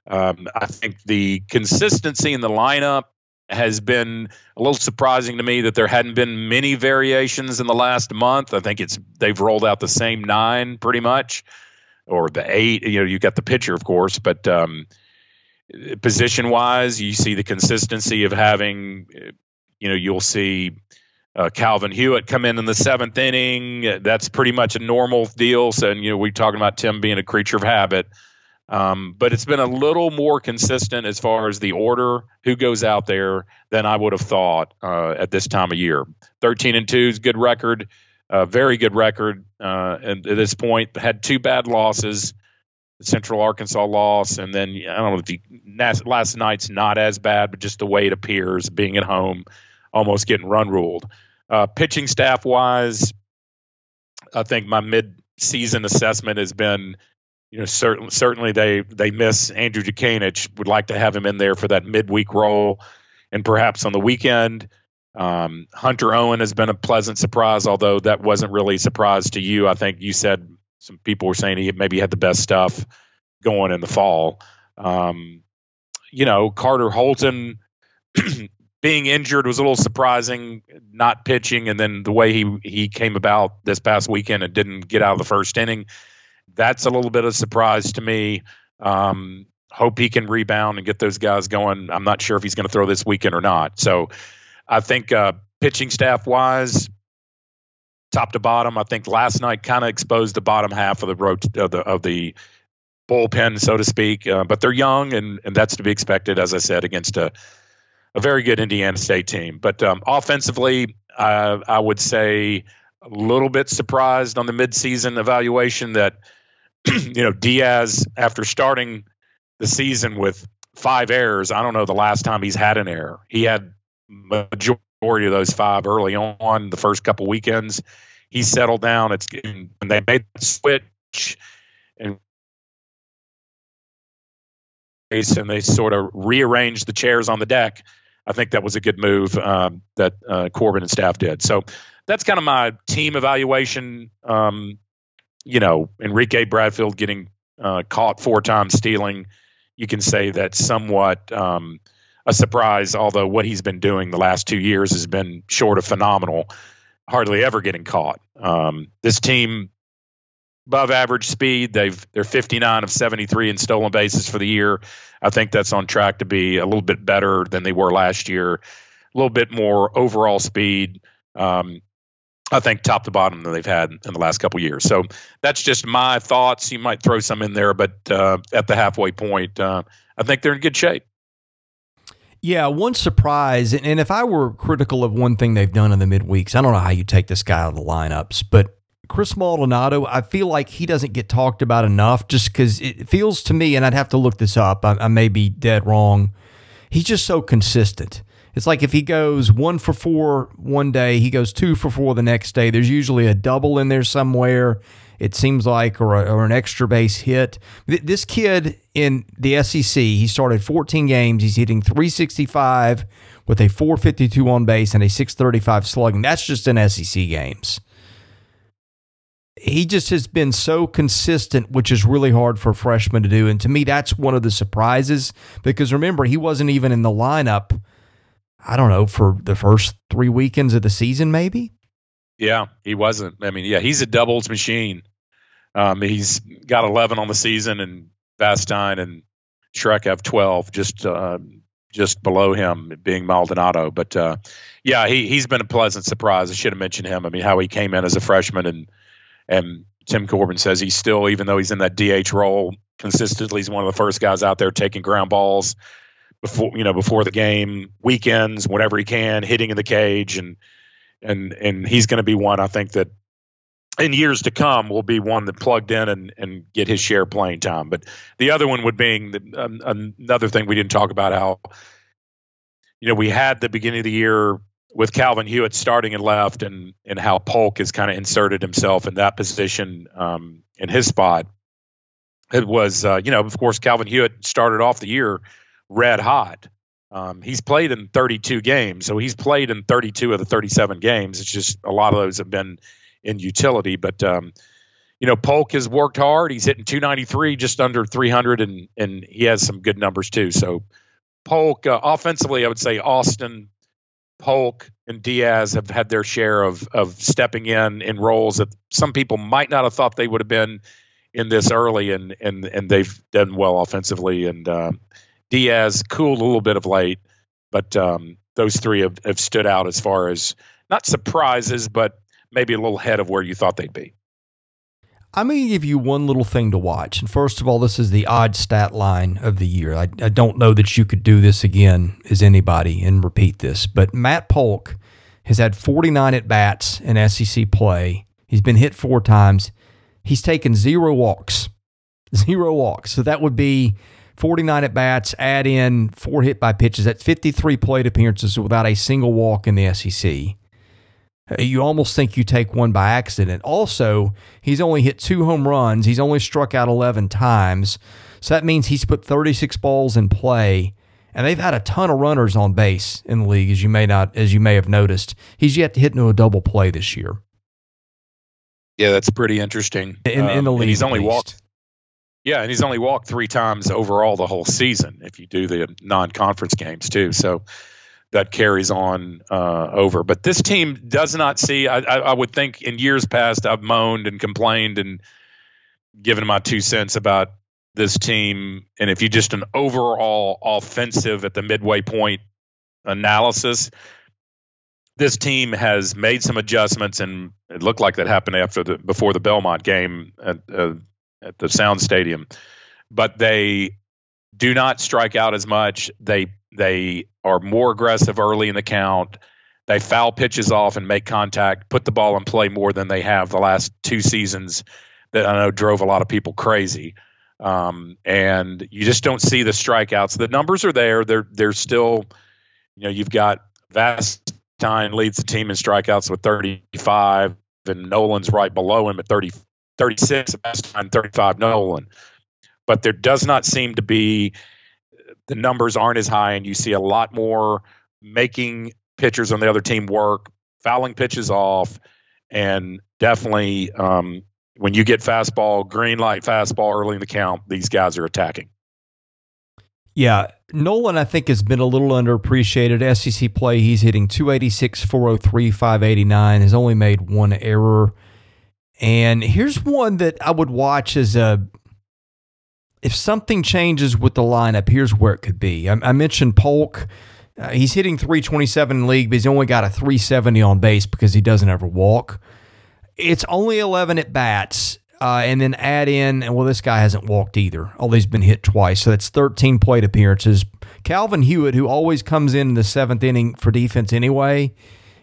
Um, I think the consistency in the lineup has been a little surprising to me, that there hadn't been many variations in the last month. I think it's they've rolled out the same nine pretty much, or the eight. You know, you got the pitcher, of course, but um, – position-wise, you see the consistency of having, you know, you'll see uh, Calvin Hewitt come in in the seventh inning. That's pretty much a normal deal. So, and, you know, we're talking about Tim being a creature of habit. Um, but it's been a little more consistent as far as the order, who goes out there, than I would have thought uh, at this time of year. thirteen and two is a good record, uh, very good record uh, at this point. Had two bad losses. Central Arkansas loss, and then I don't know if you, last night's not as bad, but just the way it appears, being at home, almost getting run ruled. Uh, pitching staff wise, I think my mid-season assessment has been, you know, certain, certainly they they miss Andrew Jukanich. Would like to have him in there for that midweek role, and perhaps on the weekend. Um, Hunter Owen has been a pleasant surprise, although that wasn't really a surprise to you. I think you said. Some people were saying he maybe had the best stuff going in the fall. Um, you know, Carter Holton being injured was a little surprising, not pitching, and then the way he, he came about this past weekend and didn't get out of the first inning, that's a little bit of a surprise to me. Um, hope he can rebound and get those guys going. I'm not sure if he's going to throw this weekend or not. So I think uh, pitching staff-wise, top to bottom, I think last night kind of exposed the bottom half of the rot- of the of the bullpen, so to speak. Uh, but they're young, and, and that's to be expected, as I said, against a a very good Indiana State team. But um, offensively, uh, I would say a little bit surprised on the midseason evaluation that you know Diaz, after starting the season with five errors, I don't know the last time he's had an error. He had majority. Majority of those five early on, the first couple weekends, he settled down. It's and they made the switch, and and they sort of rearranged the chairs on the deck. I think that was a good move um, that uh, Corbin and staff did. So that's kind of my team evaluation. Um, you know, Enrique Bradfield getting uh, caught four times stealing. You can say that somewhat. Um, A surprise, although what he's been doing the last two years has been short of phenomenal, hardly ever getting caught. Um, this team, above average speed, they've, they're fifty-nine of seventy-three in stolen bases for the year. I think that's on track to be a little bit better than they were last year, a little bit more overall speed, um, I think top to bottom than they've had in the last couple of years. So that's just my thoughts. You might throw some in there, but uh, at the halfway point, uh, I think they're in good shape. Yeah, one surprise, and if I were critical of one thing they've done in the midweeks, I don't know how you take this guy out of the lineups, but Chris Maldonado, I feel like he doesn't get talked about enough just because it feels to me, and I'd have to look this up, I, I may be dead wrong, he's just so consistent. It's like if he goes one for four one day, he goes two for four the next day, there's usually a double in there somewhere, it seems like, or, a, or an extra base hit. This kid in the S E C, he started fourteen games. He's hitting three sixty-five with a four fifty-two on base and a six thirty-five slugging. That's just in S E C games. he just has been so consistent, which is really hard for a freshman to do. And to me, that's one of the surprises, because remember, he wasn't even in the lineup, I don't know, for the first three weekends of the season, maybe. Yeah, he wasn't. I mean, yeah, he's a doubles machine. Um, he's got eleven on the season, and Bastine and Shrek have twelve, just uh, just below him, being Maldonado. But uh, yeah, he he's been a pleasant surprise. I should have mentioned him. I mean, how he came in as a freshman, and and Tim Corbin says he's still, even though he's in that D H role consistently, he's one of the first guys out there taking ground balls before you know before the game, weekends, whenever he can, hitting in the cage, and and and he's going to be one, I think, that in years to come will be one that plugged in and, and get his share of playing time. But the other one would being the, um, another thing we didn't talk about, how, you know, we had the beginning of the year with Calvin Hewitt starting and left, and, and how Polk has kind of inserted himself in that position, um, in his spot. It was, uh, you know, of course, Calvin Hewitt started off the year red hot. Um, he's played in thirty-two games. So he's played in thirty-two of the thirty-seven games. It's just a lot of those have been in utility. But, um, you know, Polk has worked hard. He's hitting two ninety-three, just under three hundred, and, and he has some good numbers too. So Polk, uh, offensively, I would say Austin, Polk, and Diaz have had their share of, of stepping in in roles that some people might not have thought they would have been in this early, and, and, and they've done well offensively. And, uh, Diaz cooled a little bit of late, but um, those three have, have stood out as far as not surprises, but maybe a little ahead of where you thought they'd be. I'm going to give you one little thing to watch. And first of all, this is the odd stat line of the year. I, I don't know that you could do this again as anybody and repeat this, but Matt Polk has had forty-nine at-bats in S E C play. He's been hit four times. He's taken zero walks. Zero walks. So that would be forty-nine at-bats, add in four hit-by-pitches. That's fifty-three plate appearances without a single walk in the S E C. You almost think you take one by accident. Also, he's only hit two home runs. He's only struck out eleven times. So that means he's put thirty-six balls in play, and they've had a ton of runners on base in the league, as you may not, as you may have noticed. He's yet to hit into a double play this year. Yeah, that's pretty interesting. In, um, in the league, and he's only walked. Yeah, and he's only walked three times overall the whole season, if you do the non-conference games too. So that carries on uh, over. But this team does not see, I, I, I would think in years past, I've moaned and complained and given my two cents about this team. And if you just an overall offensive at the midway point analysis, this team has made some adjustments, and it looked like that happened after the before the Belmont game at uh, at the Sound Stadium, but they do not strike out as much. They they are more aggressive early in the count. They foul pitches off and make contact, put the ball in play more than they have the last two seasons that I know drove a lot of people crazy. Um, and you just don't see the strikeouts. The numbers are there. They're, they're still, you know, you've got Vastine leads the team in strikeouts with thirty-five, and Nolan's right below him at thirty-five. thirty-six Bastine, thirty-five Nolan. But there does not seem to be, the numbers aren't as high, and you see a lot more making pitchers on the other team work, fouling pitches off, and definitely um, when you get fastball, green light fastball early in the count, these guys are attacking. Yeah, Nolan, I think, has been a little underappreciated. S E C play, he's hitting two eighty-six, four oh three, five eighty-nine, has only made one error. And here's one that I would watch as a, if something changes with the lineup, here's where it could be. I, I mentioned Polk. Uh, he's hitting three twenty-seven in the league, but he's only got a three seventy on base because he doesn't ever walk. It's only eleven at-bats, uh, and then add in, and well, this guy hasn't walked either, although he's been hit twice, so that's thirteen plate appearances. Calvin Hewitt, who always comes in the seventh inning for defense anyway,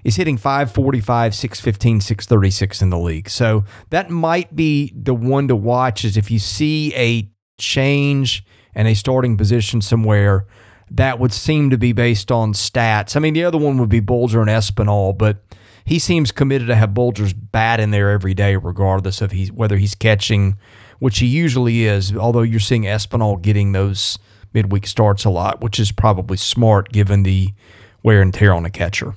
is hitting five forty-five, six fifteen, six thirty-six in the league. So that might be the one to watch, is if you see a change and a starting position somewhere, that would seem to be based on stats. I mean, the other one would be Bolger and Espinal, but he seems committed to have Bolger's bat in there every day, regardless of he's, whether he's catching, which he usually is, although you're seeing Espinal getting those midweek starts a lot, which is probably smart given the wear and tear on a catcher.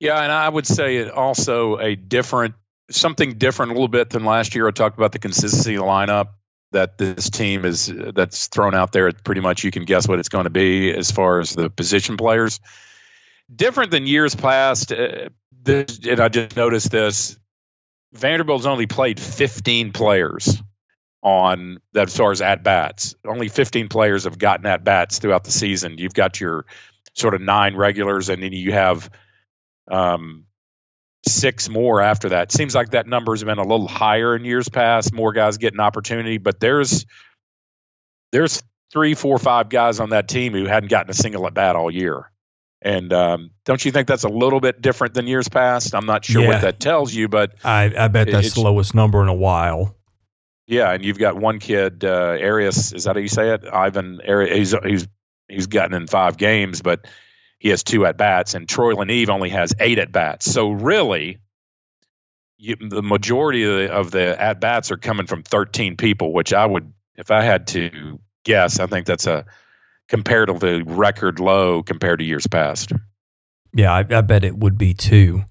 Yeah, and I would say it also a different something different a little bit than last year. I talked about the consistency of the lineup that this team is that's thrown out there. Pretty much you can guess what it's going to be as far as the position players. Different than years past, uh, this, and I just noticed this, Vanderbilt's only played fifteen players on that as far as at-bats. Only fifteen players have gotten at-bats throughout the season. You've got your sort of nine regulars, and then you have um, six more after that. Seems like that number's been a little higher in years past. More guys get an opportunity, but there's there's three, four, five guys on that team who hadn't gotten a single at-bat all year. And um, don't you think that's a little bit different than years past? I'm not sure yeah. what that tells you, but I, I bet that's the lowest number in a while. Yeah, and you've got one kid, uh, Arias. Is that how you say it? Ivan Arias. He's, he's he's gotten in five games, but he has two at bats, and Troy Laniv only has eight at bats. So really, you, the majority of the, of the at bats are coming from thirteen people, which I would, if I had to guess, I think that's a comparatively record low compared to years past. Yeah, I, I bet it would be too.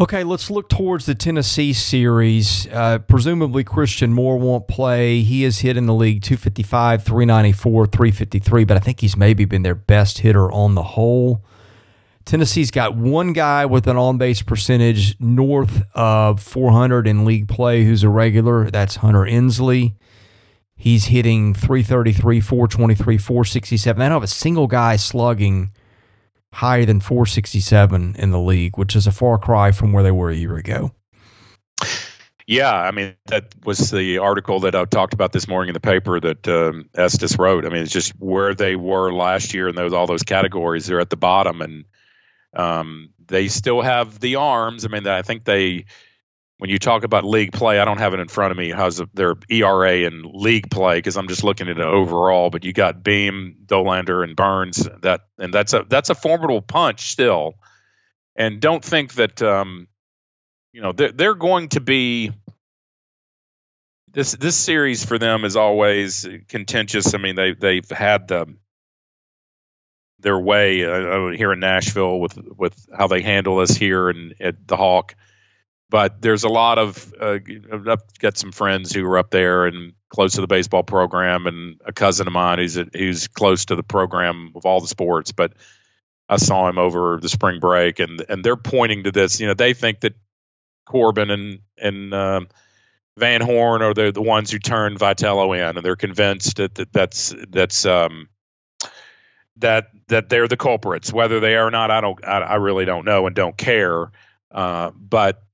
Okay, let's look towards the Tennessee series. Uh, presumably Christian Moore won't play. He has hit in the league two fifty-five, three ninety-four, three fifty-three, but I think he's maybe been their best hitter on the whole. Tennessee's got one guy with an on-base percentage north of four hundred in league play who's a regular. That's Hunter Inslee. He's hitting three thirty-three, four twenee three, four sixty-seven. I don't have a single guy slugging higher than four sixty-seven in the league, which is a far cry from where they were a year ago. Yeah, I mean, that was the article that I talked about this morning in the paper that um, Estes wrote. I mean, it's just where they were last year in those all those categories. They're at the bottom, and um, they still have the arms. I mean, I think they – when you talk about league play, I don't have it in front of me, how's their E R A in league play, because I'm just looking at it overall. But you got Beam, Dolander, and Burns. That and that's a that's a formidable punch still. And don't think that um, you know they're, they're going to be this this series for them is always contentious. I mean they they've had the their way uh, here in Nashville with with how they handle us here and at the Hawk. But there's a lot of uh, – I've got some friends who are up there and close to the baseball program, and a cousin of mine who's, a, who's close to the program of all the sports. But I saw him over the spring break, and and they're pointing to this. You know, they think that Corbin and, and um, Van Horn are the, the ones who turned Vitello in, and they're convinced that, that that's that's um, that that they're the culprits. Whether they are or not, I don't. I, I really don't know and don't care. Uh, but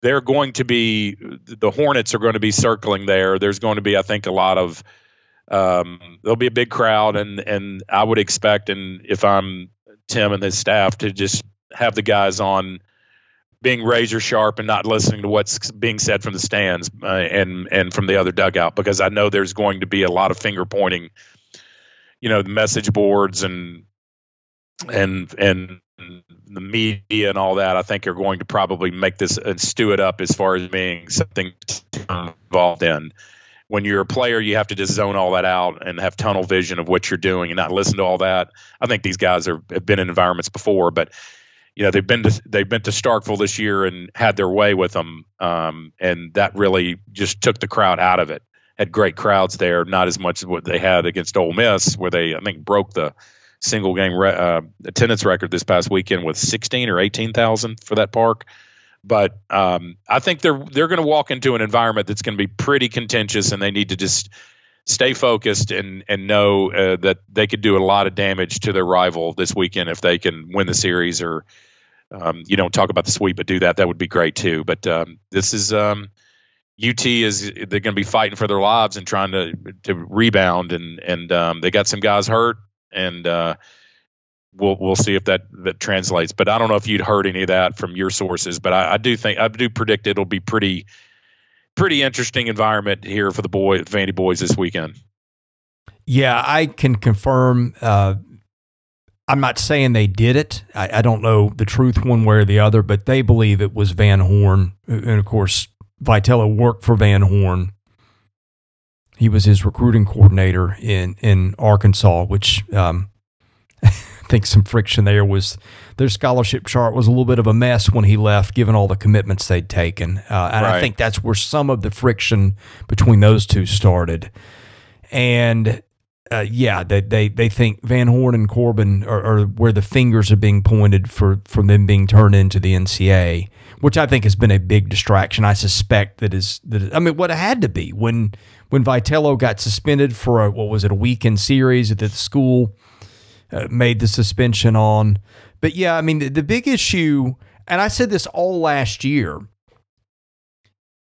they're going to be the Hornets are going to be circling there. There's going to be, I think, a lot of um, there'll be a big crowd, and and I would expect, and if I'm Tim and his staff, to just have the guys on being razor sharp and not listening to what's being said from the stands uh, and and from the other dugout, because I know there's going to be a lot of finger pointing. You know, the message boards and and and. the media and all that, I think, are going to probably make this and stew it up as far as being something involved in. When you're a player, you have to just zone all that out and have tunnel vision of what you're doing and not listen to all that. I think these guys are, have been in environments before, but you know they've been to, they've been to Starkville this year and had their way with them, um, and that really just took the crowd out of it. Had great crowds there, not as much as what they had against Ole Miss, where they I think broke the single game re- uh, attendance record this past weekend with sixteen or eighteen thousand for that park. But um, I think they're they're going to walk into an environment that's going to be pretty contentious, and they need to just stay focused and and know uh, that they could do a lot of damage to their rival this weekend if they can win the series. Or um, you don't talk about the sweep, but do that. That would be great too. But um, this is um, U T is they're going to be fighting for their lives and trying to to rebound, and and um, they got some guys hurt. And uh, we'll we'll see if that, that translates. But I don't know if you'd heard any of that from your sources. But I, I do think I do predict it'll be pretty pretty interesting environment here for the boy Vandy boys this weekend. Yeah, I can confirm. Uh, I'm not saying they did it. I, I don't know the truth one way or the other. But they believe it was Van Horn, and of course Vitello worked for Van Horn. He was his recruiting coordinator in, in Arkansas, which um, I think some friction there was their scholarship chart was a little bit of a mess when he left, given all the commitments they'd taken. Uh, and right. I think that's where some of the friction between those two started. And uh, yeah, they, they they think Van Horn and Corbin are, are where the fingers are being pointed for from them being turned into the N C A A, which I think has been a big distraction. I suspect that is that I mean, what it had to be when when Vitello got suspended for a, what was it a weekend series that the school uh, made the suspension on. But yeah, I mean the, the big issue, and I said this all last year.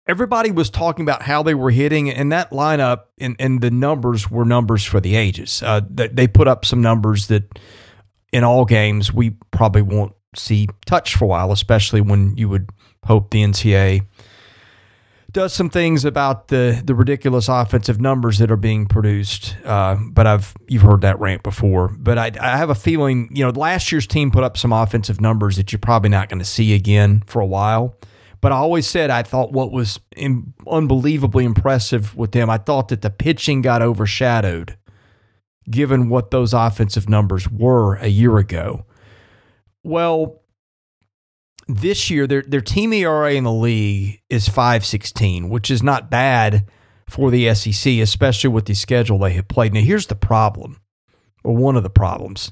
Everybody was talking about how they were hitting, and that lineup and, and the numbers were numbers for the ages. Uh, they, they put up some numbers that in all games we probably won't see touch for a while, especially when you would hope the N C A A does some things about the, the ridiculous offensive numbers that are being produced. Uh, but I've you've heard that rant before. But I, I have a feeling, you know, last year's team put up some offensive numbers that you're probably not going to see again for a while. But I always said I thought what was in, unbelievably impressive with them, I thought that the pitching got overshadowed given what those offensive numbers were a year ago. Well, this year, their their team E R A in the league is five sixteen, which is not bad for the S E C, especially with the schedule they have played. Now, here's the problem, or one of the problems.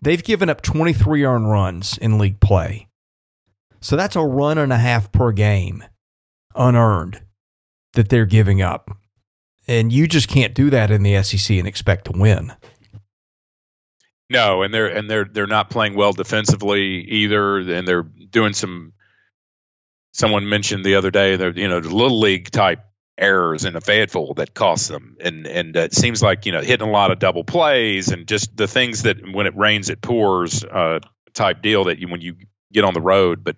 They've given up twenty-three earned runs in league play. So that's a run and a half per game unearned that they're giving up. And you just can't do that in the S E C and expect to win. No, and they're and they're they're not playing well defensively either, and they're doing some someone mentioned the other day that you know, the little league type errors in a Fayetteville that cost them. And and it seems like, you know, hitting a lot of double plays and just the things that when it rains it pours uh, type deal that you when you get on the road, but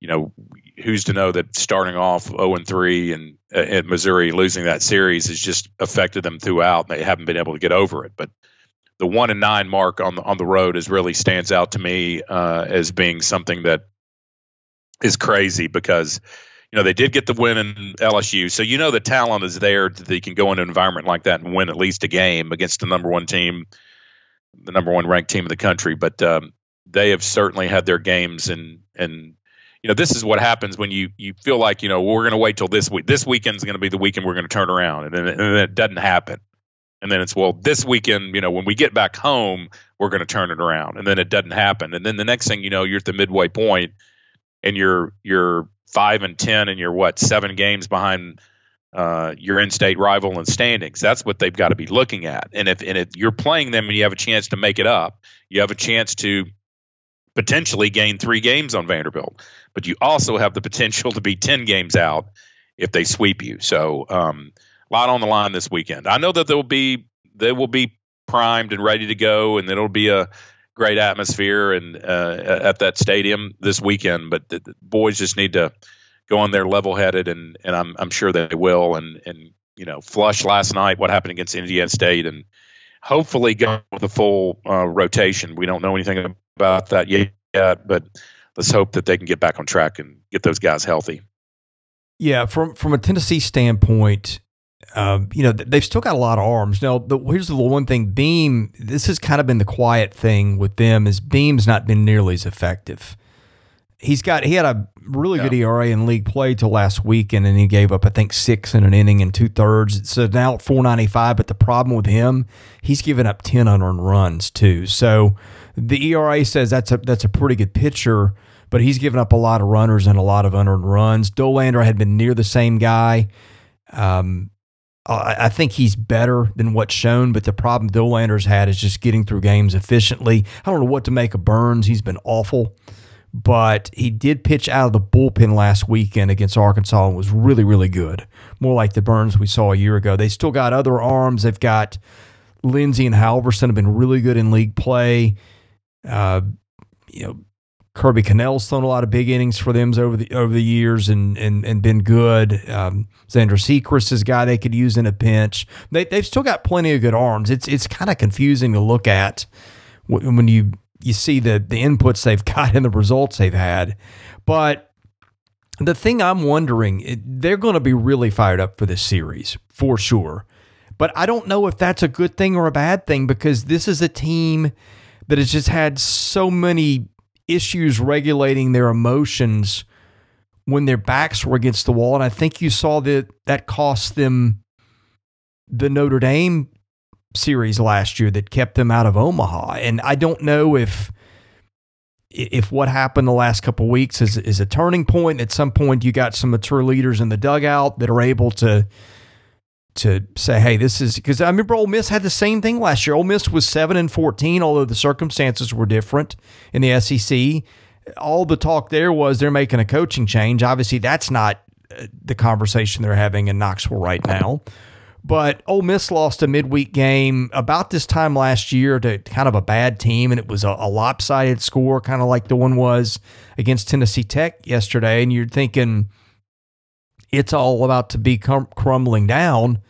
you know who's to know that starting off oh and three and uh, at Missouri losing that series has just affected them throughout. They haven't been able to get over it. But the one and nine mark on the on the road is really stands out to me uh, as being something that is crazy because you know they did get the win in L S U, so you know the talent is there that you can go into an environment like that and win at least a game against the number one team, the number one ranked team in the country, but. Um, They have certainly had their games, and and you know this is what happens when you, you feel like you know well, we're going to wait till this week. This weekend's going to be the weekend we're going to turn around, and then, and then it doesn't happen. And then it's well this weekend, you know, when we get back home, we're going to turn it around, and then it doesn't happen. And then the next thing you know, you're at the midway point, and you're you're five and ten, and you're what seven games behind uh, your in-state rival in standings. That's what they've got to be looking at. And if and if you're playing them, and you have a chance to make it up, you have a chance to. Potentially gain three games on Vanderbilt, but you also have the potential to be ten games out if they sweep you. So um, a lot on the line this weekend. I know that they'll be, they will be primed and ready to go, and it'll be a great atmosphere and uh, at that stadium this weekend, but the, the boys just need to go on there level-headed, and, and I'm, I'm sure they will. And, and, you know, flush last night, what happened against Indiana State, and hopefully go with a full uh, rotation. We don't know anything about about that yet, but let's hope that they can get back on track and get those guys healthy. Yeah, from from a Tennessee standpoint, uh, you know, they've still got a lot of arms. Now, the, here's the one thing. Beam, this has kind of been the quiet thing with them, is Beam's not been nearly as effective. He's got He had a really yeah. good E R A in league play till last weekend, and he gave up, I think, six in an inning and two-thirds. So now at four ninety-five, but the problem with him, he's given up ten unearned runs too. So the E R A says that's a that's a pretty good pitcher, but he's given up a lot of runners and a lot of unearned runs. Dolander had been near the same guy. Um, I, I think he's better than what's shown, but the problem Dolander's had is just getting through games efficiently. I don't know what to make of Burns. He's been awful, but he did pitch out of the bullpen last weekend against Arkansas and was really, really good, more like the Burns we saw a year ago. They still got other arms. They've got Lindsey and Halverson have been really good in league play. Uh, you know, Kirby Connell's thrown a lot of big innings for them over the over the years and and and been good. Um, Xander Sechrist is a guy they could use in a pinch. They they've still got plenty of good arms. It's it's kind of confusing to look at when you you see the the inputs they've got and the results they've had. But the thing I'm wondering, they're going to be really fired up for this series for sure. But I don't know if that's a good thing or a bad thing, because this is a team that has just had so many issues regulating their emotions when their backs were against the wall. And I think you saw that that cost them the Notre Dame series last year that kept them out of Omaha. And I don't know if if what happened the last couple of weeks is, is a turning point. At some point, you got some mature leaders in the dugout that are able to to say, hey, this is... Because I remember Ole Miss had the same thing last year. Ole Miss was seven and fourteen, although the circumstances were different in the S E C. All the talk there was they're making a coaching change. Obviously, that's not the conversation they're having in Knoxville right now. But Ole Miss lost a midweek game about this time last year to kind of a bad team, and it was a, a lopsided score, kind of like the one was against Tennessee Tech yesterday. And you're thinking it's all about to be crum- crumbling down,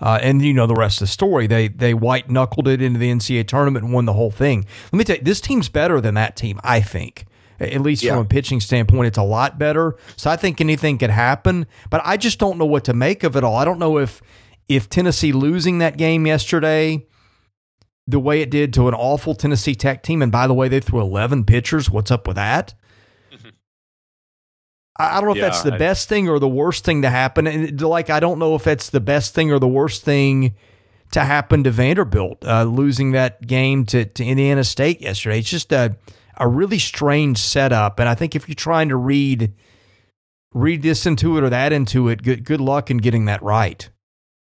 uh, and you know the rest of the story. They they white knuckled it into the N C double A tournament and won the whole thing. Let me tell you, this team's better than that team, I think. At least yeah. from a pitching standpoint, it's a lot better. So I think anything could happen, but I just don't know what to make of it all. I don't know if. If Tennessee losing that game yesterday, the way it did to an awful Tennessee Tech team, and by the way, they threw eleven pitchers. What's up with that? Mm-hmm. I don't know yeah, if that's the I, best thing or the worst thing to happen. And like, I don't know if that's the best thing or the worst thing to happen to Vanderbilt, uh, losing that game to, to Indiana State yesterday. It's just a, a really strange setup. And I think if you're trying to read, read this into it or that into it, good, good luck in getting that right.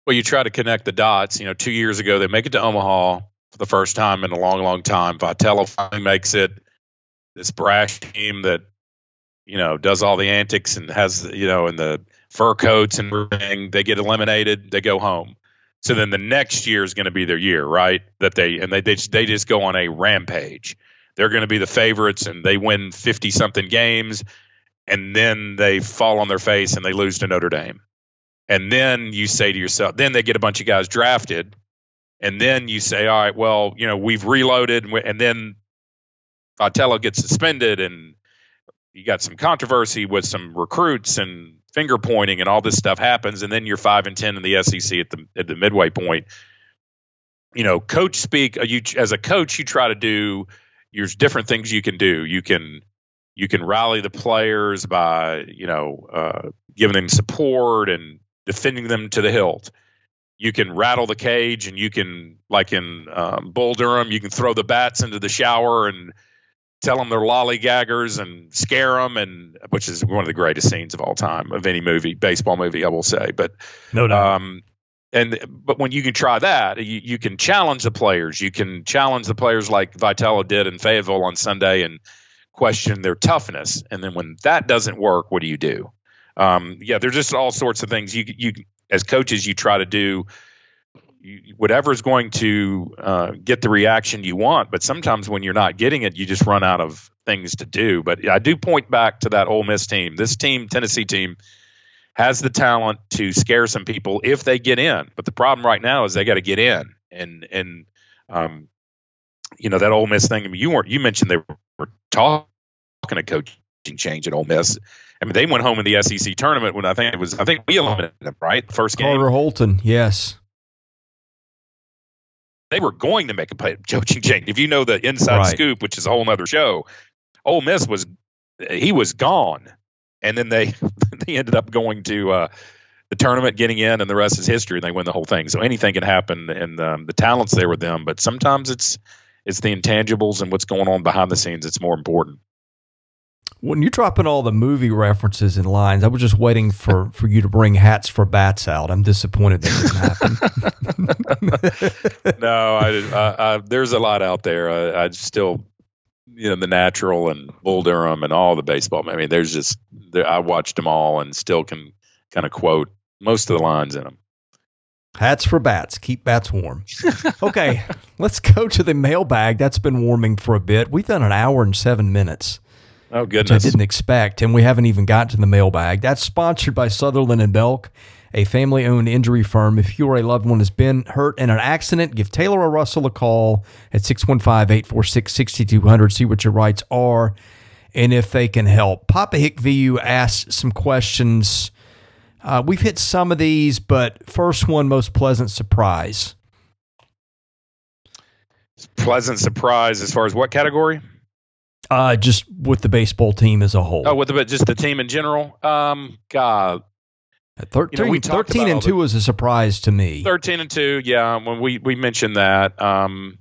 Well, you try to connect the dots. You know, two years ago, they make it to Omaha for the first time in a long, long time. Vitello finally makes it. This brash team that, you know, does all the antics and has, you know, and the fur coats and everything, they get eliminated. They go home. So then the next year is going to be their year, right? That they and they they just, they just go on a rampage. They're going to be the favorites, and they win fifty-something games, and then they fall on their face and they lose to Notre Dame. And then you say to yourself, then they get a bunch of guys drafted, and then you say, all right, well, you know, we've reloaded, and, we, and then Vitello gets suspended, and you got some controversy with some recruits and finger pointing, and all this stuff happens, and then you're five and ten in the S E C at the at the midway point. You know, coach speak. You as a coach, you try to do. There's different things you can do. You can you can rally the players by you know uh, giving them support and defending them to the hilt. You can rattle the cage, and you can, like in um, Bull Durham, you can throw the bats into the shower and tell them they're lollygaggers and scare them, and which is one of the greatest scenes of all time of any movie, baseball movie, I will say. But no, no. Um, and but when you can try that, you, you can challenge the players. You can challenge the players like Vitello did in Fayetteville on Sunday and question their toughness. And then when that doesn't work, what do you do? Um, yeah, there's just all sorts of things you you as coaches you try to do you, whatever is going to uh, get the reaction you want. But sometimes when you're not getting it, you just run out of things to do. But I do point back to that Ole Miss team. This team, Tennessee team, has the talent to scare some people if they get in. But the problem right now is they got to get in. And and um, you know that Ole Miss thing. I mean, you weren't you mentioned they were talking a coaching change at Ole Miss. I mean, they went home in the S E C tournament when I think it was, I think we eliminated them, right? First game. Carter Holton, yes. They were going to make a play, coaching change. If you know the inside right. scoop, which is a whole other show, Ole Miss was, he was gone. And then they, they ended up going to uh, the tournament, getting in, and the rest is history, and they win the whole thing. So anything can happen, and um, the talent's there with them. But sometimes it's it's the intangibles and what's going on behind the scenes that's more important. When you're dropping all the movie references and lines, I was just waiting for, for you to bring Hats for Bats out. I'm disappointed that didn't happen. no, I, I, I, there's a lot out there. I, I still, you know, The Natural and Bull Durham and all the baseball. I mean, there's just, there, I watched them all and still can kind of quote most of the lines in them. Hats for Bats. Keep bats warm. Okay, let's go to the mailbag. That's been warming for a bit. We've done an hour and seven minutes. Oh, goodness. Which I didn't expect, and we haven't even gotten to the mailbag. That's sponsored by Sutherland and Belk, a family-owned injury firm. If you or a loved one has been hurt in an accident, give Taylor or Russell a call at six one five, eight four six, six two zero zero. See what your rights are and if they can help. Papa Hick V U asked some questions. Uh, we've hit some of these, but first one, most pleasant surprise. Pleasant surprise as far as what category? Uh, just with the baseball team as a whole. Oh, with the, just the team in general? Um, God. thirteen, you know, we thirteen and two was a surprise to me. thirteen and two, yeah, when we, we mentioned that. Um,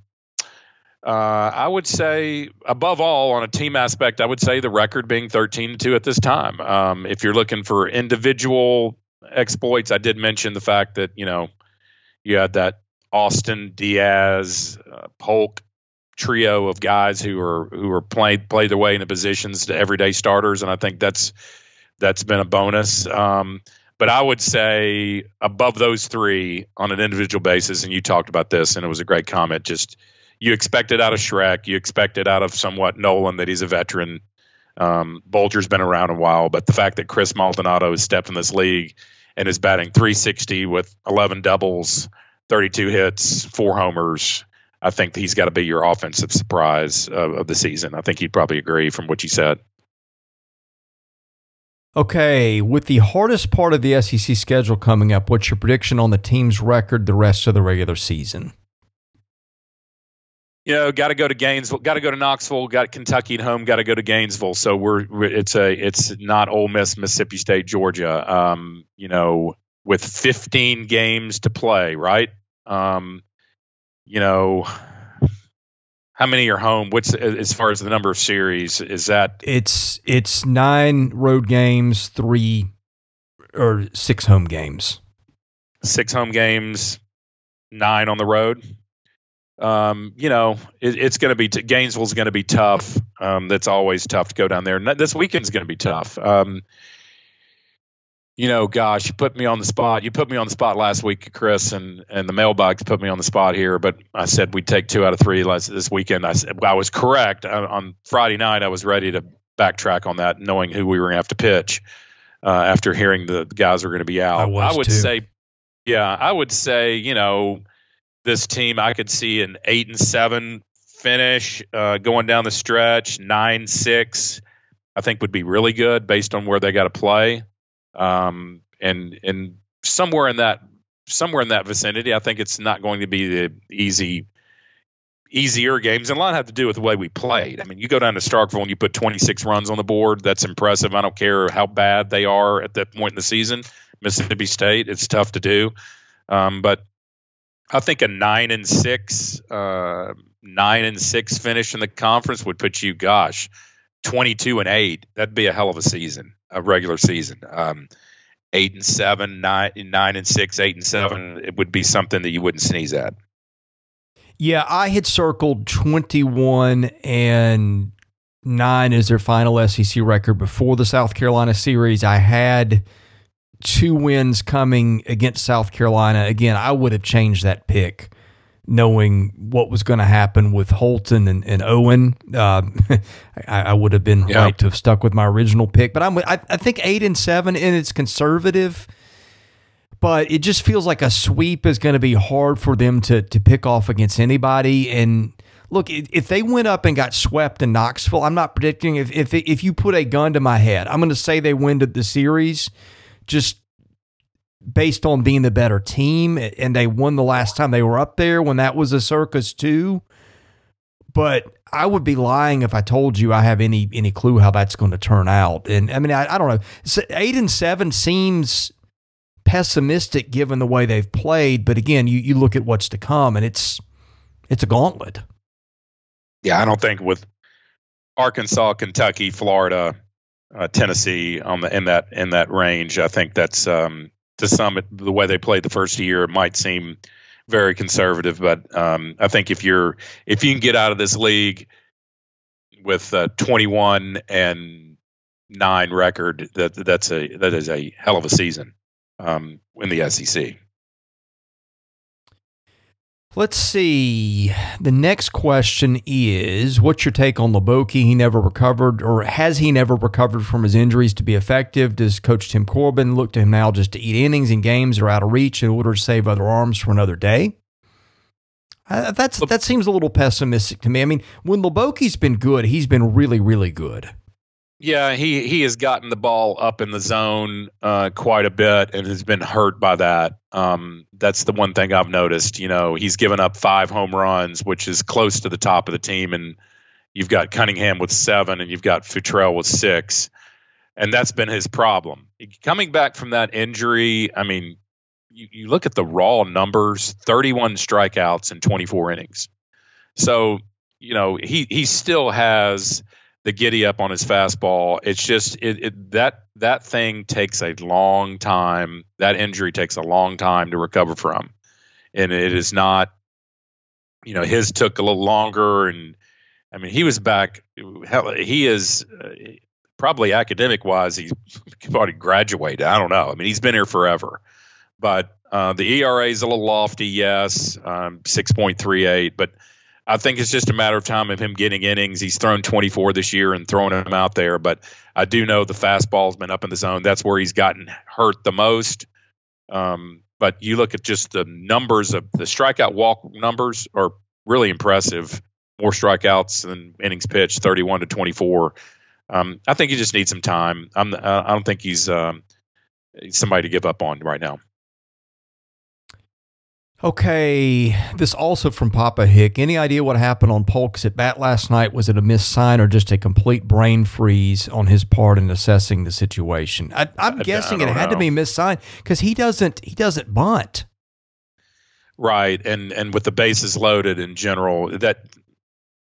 uh, I would say, above all, on a team aspect, I would say the record being thirteen and two at this time. Um, if you're looking for individual exploits, I did mention the fact that, you know, you had that Austin, Diaz, uh, Polk trio of guys who are who are played played their way into positions to everyday starters, and I think that's that's been a bonus. Um, but I would say above those three on an individual basis, and you talked about this, and it was a great comment. Just you expect it out of Shrek, you expect it out of somewhat Nolan that he's a veteran. Um, Bolger's been around a while, but the fact that Chris Maldonado has stepped in this league and is batting three sixty with eleven doubles, thirty-two hits, four homers. I think he's got to be your offensive surprise of, of the season. I think he'd probably agree from what you said. Okay, with the hardest part of the S E C schedule coming up, what's your prediction on the team's record the rest of the regular season? You know, got to go to Gainesville, got to go to Knoxville, got Kentucky at home, got to go to Gainesville. So we're, we're it's a it's not Ole Miss, Mississippi State, Georgia. Um, you know, with fifteen games to play, right? Um, you know, how many are home? What's as far as the number of series? Is that it's it's nine road games, three or six home games, six home games, nine on the road. Um, you know, it, it's going to be t- Gainesville's going to be tough. Um, that's always tough to go down there. This weekend's going to be tough. Um, You know, gosh, you put me on the spot. You put me on the spot last week, Chris, and, and the mailbox put me on the spot here. But I said we'd take two out of three last, this weekend. I said, I was correct. I, on Friday night, I was ready to backtrack on that, knowing who we were going to have to pitch uh, after hearing the guys were going to be out. I, was I would too. say, yeah, I would say, you know, this team, I could see an eight and seven finish uh, going down the stretch. Nine, six, I think would be really good based on where they got to play. Um, and, and somewhere in that, somewhere in that vicinity, I think it's not going to be the easy, easier games. And a lot have to do with the way we played. I mean, you go down to Starkville and you put twenty-six runs on the board. That's impressive. I don't care how bad they are at that point in the season. Mississippi State, it's tough to do. Um, but I think a nine and six, uh, nine and six finish in the conference would put you, gosh, twenty-two and eight. That'd be a hell of a season. A regular season, um, eight and seven, nine, nine and six, eight and seven. It would be something that you wouldn't sneeze at. Yeah, I had circled twenty-one and nine as their final S E C record before the South Carolina series. I had two wins coming against South Carolina. Again, I would have changed that pick, knowing what was going to happen with Holton and, and Owen. Uh, I, I would have been yep. right to have stuck with my original pick. But I'm, I, I think eight and seven, and it's conservative. But it just feels like a sweep is going to be hard for them to to pick off against anybody. And look, if they went up and got swept in Knoxville, I'm not predicting. If if, if you put a gun to my head, I'm going to say they win the series just based on being the better team, and they won the last time they were up there when that was a circus too. But I would be lying if I told you I have any any clue how that's going to turn out. And I mean, I, I don't know. Eight and seven seems pessimistic given the way they've played. But again, you, you look at what's to come, and it's it's a gauntlet. Yeah, I don't think with Arkansas, Kentucky, Florida, uh, Tennessee on the in that in that range, I think that's. Um, To some, the way they played the first year might seem very conservative, but um, I think if you're if you can get out of this league with a twenty-one and nine record, that that's a that is a hell of a season um, in the S E C. Let's see. The next question is, what's your take on Loboke? He never recovered, or has he never recovered from his injuries to be effective? Does Coach Tim Corbin look to him now just to eat innings and games are out of reach in order to save other arms for another day? Uh, that's That seems a little pessimistic to me. I mean, when Loboke's been good, he's been really, really good. Yeah, he, he has gotten the ball up in the zone uh, quite a bit and has been hurt by that. Um, that's the one thing I've noticed. You know, he's given up five home runs, which is close to the top of the team. And you've got Cunningham with seven and you've got Futrell with six. And that's been his problem. Coming back from that injury, I mean, you, you look at the raw numbers, thirty-one strikeouts in twenty-four innings. So, you know, he, he still has – the giddy up on his fastball. It's just it, it that that thing takes a long time. That injury takes a long time to recover from. And it is not, you know, his took a little longer. And I mean, he was back. Hell, he is uh, probably academic wise. He's already graduated. I don't know. I mean, he's been here forever, but uh, the E R A is a little lofty. Yes. Um, six point three eight, but I think it's just a matter of time of him getting innings. He's thrown twenty-four this year and throwing him out there. But I do know the fastball's been up in the zone. That's where he's gotten hurt the most. Um, but you look at just the numbers of the strikeout walk numbers are really impressive. More strikeouts than innings pitched, thirty-one to twenty-four. Um, I think he just needs some time. I'm, I don't think he's um, somebody to give up on right now. Okay, this also from Papa Hick. Any idea what happened on Polk's at bat last night? Was it a missed sign or just a complete brain freeze on his part in assessing the situation? I, I'm guessing I it had know. to be a missed sign because he doesn't he doesn't bunt. Right, and and with the bases loaded in general, that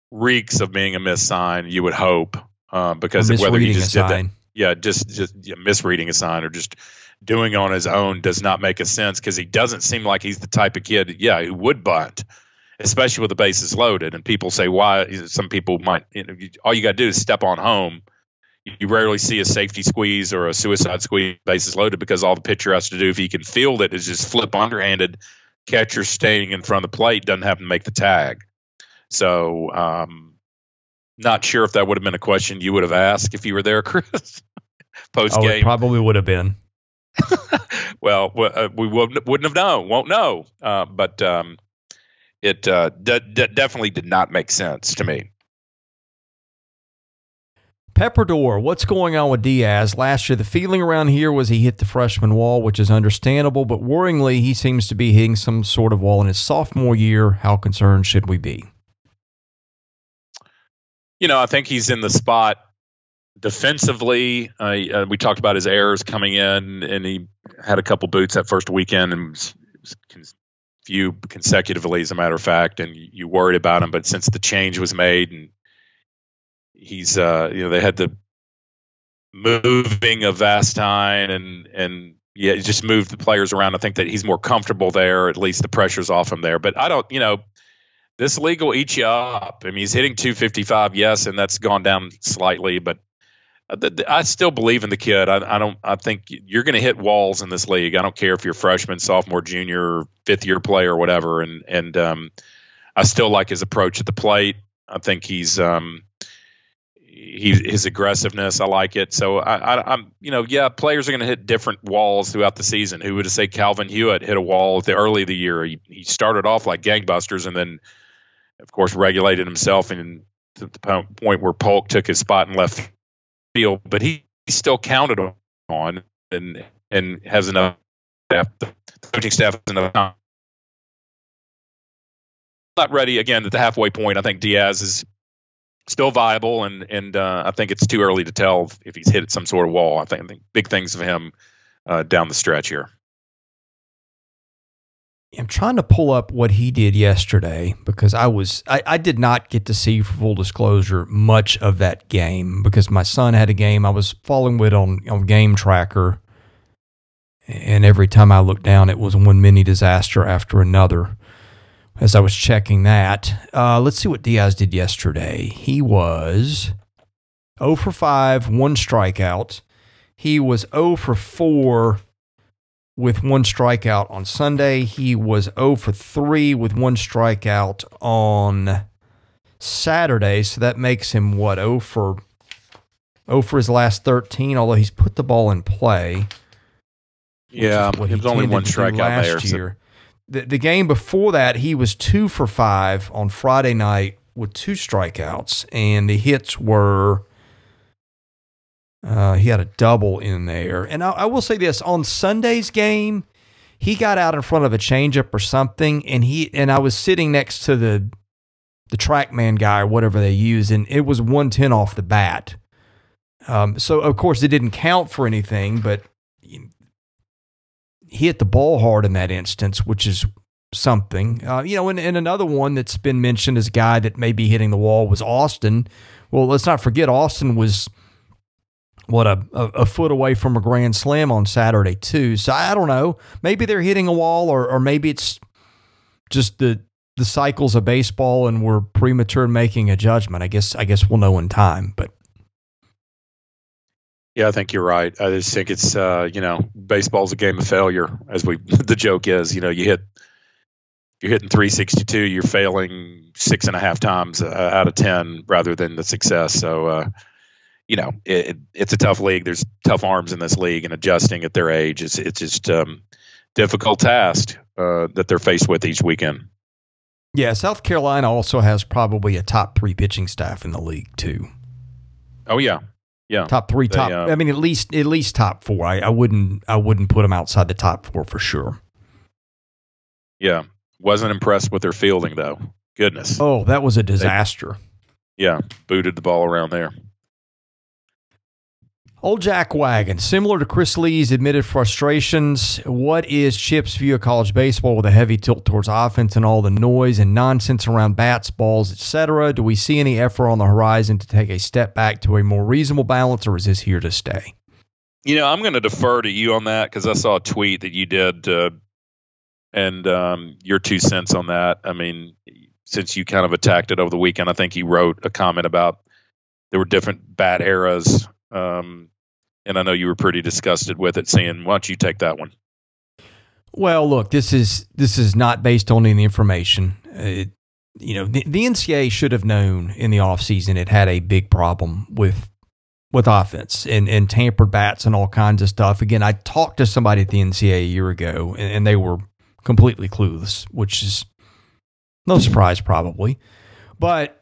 reeks of being a missed sign. You would hope uh, because of whether he just did sign. that, yeah, just just yeah, misreading a sign or just. Doing on his own does not make a sense because he doesn't seem like he's the type of kid, yeah, who would bunt, especially with the bases loaded. And people say, why? Some people might, you know, all you got to do is step on home. You rarely see a safety squeeze or a suicide squeeze, bases loaded, because all the pitcher has to do, if he can field it, is just flip underhanded. Catcher staying in front of the plate doesn't have to make the tag. So, um, not sure if that would have been a question you would have asked if you were there, Chris, post game. Oh, it probably would have been. Well, we wouldn't have known, won't know. Uh, but um, it uh, d- d- definitely did not make sense to me. Pepperdor, what's going on with Diaz? Last year, the feeling around here was he hit the freshman wall, which is understandable. But worryingly, he seems to be hitting some sort of wall in his sophomore year. How concerned should we be? You know, I think he's in the spot. Defensively, uh, uh, we talked about his errors coming in, and he had a couple boots that first weekend and was, was con- few consecutively, as a matter of fact, and you, you worried about him. But since the change was made and he's, uh, you know, they had the moving of Vastine and, and yeah, he just moved the players around. I think that he's more comfortable there. At least the pressure's off him there. But I don't, you know, this league will eat you up. I mean, he's hitting two fifty-five, yes, and that's gone down slightly, but I still believe in the kid. I, I don't. I think you're going to hit walls in this league. I don't care if you're freshman, sophomore, junior, fifth year player, or whatever. And and um, I still like his approach at the plate. I think he's um, he his aggressiveness. I like it. So I, I I'm you know yeah, players are going to hit different walls throughout the season. Who would have said Calvin Hewitt hit a wall at the early of the year? He, he started off like gangbusters, and then of course regulated himself and to the point where Polk took his spot and left. Field, but he, he still counted on and and has enough staff. The coaching staff has enough time. Not ready again at the halfway point. I think Diaz is still viable, and and uh, I think it's too early to tell if he's hit some sort of wall. I think, I think big things of him uh, down the stretch here. I'm trying to pull up what he did yesterday because I was I, I did not get to see, for full disclosure, much of that game because my son had a game I was following with on, on Game Tracker, and every time I looked down, it was one mini disaster after another as I was checking that. Uh, let's see what Diaz did yesterday. He was oh for five, one strikeout. He was oh for four. With one strikeout on Sunday. He was oh for three with one strikeout on Saturday. So that makes him, what, oh for, oh for his last thirteen, although he's put the ball in play. Yeah, it was only one strikeout last year. The, the game before that, he was two for five on Friday night with two strikeouts, and the hits were Uh, he had a double in there. And I, I will say this, on Sunday's game, he got out in front of a changeup or something, and he and I was sitting next to the the TrackMan guy or whatever they use, and it was one ten off the bat. Um, so, of course, it didn't count for anything, but he hit the ball hard in that instance, which is something. Uh, you know, and, and another one that's been mentioned as a guy that may be hitting the wall was Austin. Well, let's not forget Austin was, what, a, a, a foot away from a grand slam on Saturday, too. So, I don't know. Maybe they're hitting a wall, or, or maybe it's just the the cycles of baseball and we're premature in making a judgment. I guess I guess we'll know in time, but. Yeah, I think you're right. I just think it's, uh, you know, baseball's a game of failure, as we, the joke is, you know, you hit, you're hitting three sixty-two, you're failing six and a half times uh, out of ten rather than the success. So, uh, you know, it, it, it's a tough league. There's tough arms in this league, and adjusting at their age, it's, it's just a um, difficult task uh, that they're faced with each weekend. Yeah, South Carolina also has probably a top three pitching staff in the league, too. Oh, yeah. Yeah, top three, top. They, uh, I mean, at least at least top four. I, I wouldn't I wouldn't put them outside the top four for sure. Yeah, wasn't impressed with their fielding though. Goodness. Oh, that was a disaster. They, yeah, booted the ball around there. Old Jack Wagon, similar to Chris Lee's admitted frustrations, what is Chip's view of college baseball with a heavy tilt towards offense and all the noise and nonsense around bats, balls, et cetera? Do we see any effort on the horizon to take a step back to a more reasonable balance, or is this here to stay? You know, I'm going to defer to you on that because I saw a tweet that you did uh, and um, your two cents on that. I mean, since you kind of attacked it over the weekend, I think you wrote a comment about there were different bat eras. Um, and I know you were pretty disgusted with it, saying, why don't you take that one? Well, look, this is this is not based on any information. It, you know, the, the N C double A should have known in the offseason it had a big problem with with offense and, and tampered bats and all kinds of stuff. Again, I talked to somebody at the N C double A a year ago, and, and they were completely clueless, which is no surprise probably. But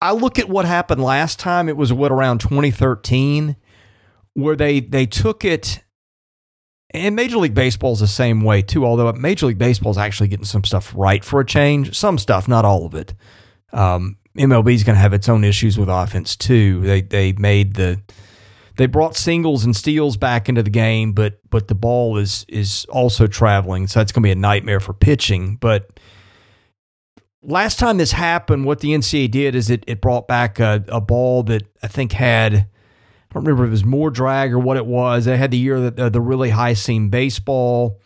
I look at what happened last time. It was what, around twenty thirteen, where they they took it, and Major League Baseball is the same way too, although Major League Baseball is actually getting some stuff right for a change. Some stuff, not all of it. Um, M L B is going to have its own issues with offense too. They they made the they brought singles and steals back into the game, but but the ball is is also traveling, so that's going to be a nightmare for pitching, but last time this happened, what the N C double A did is it, it brought back a, a ball that I think had, I don't remember if it was more drag or what it was. They had the year that uh, the really high seam baseball,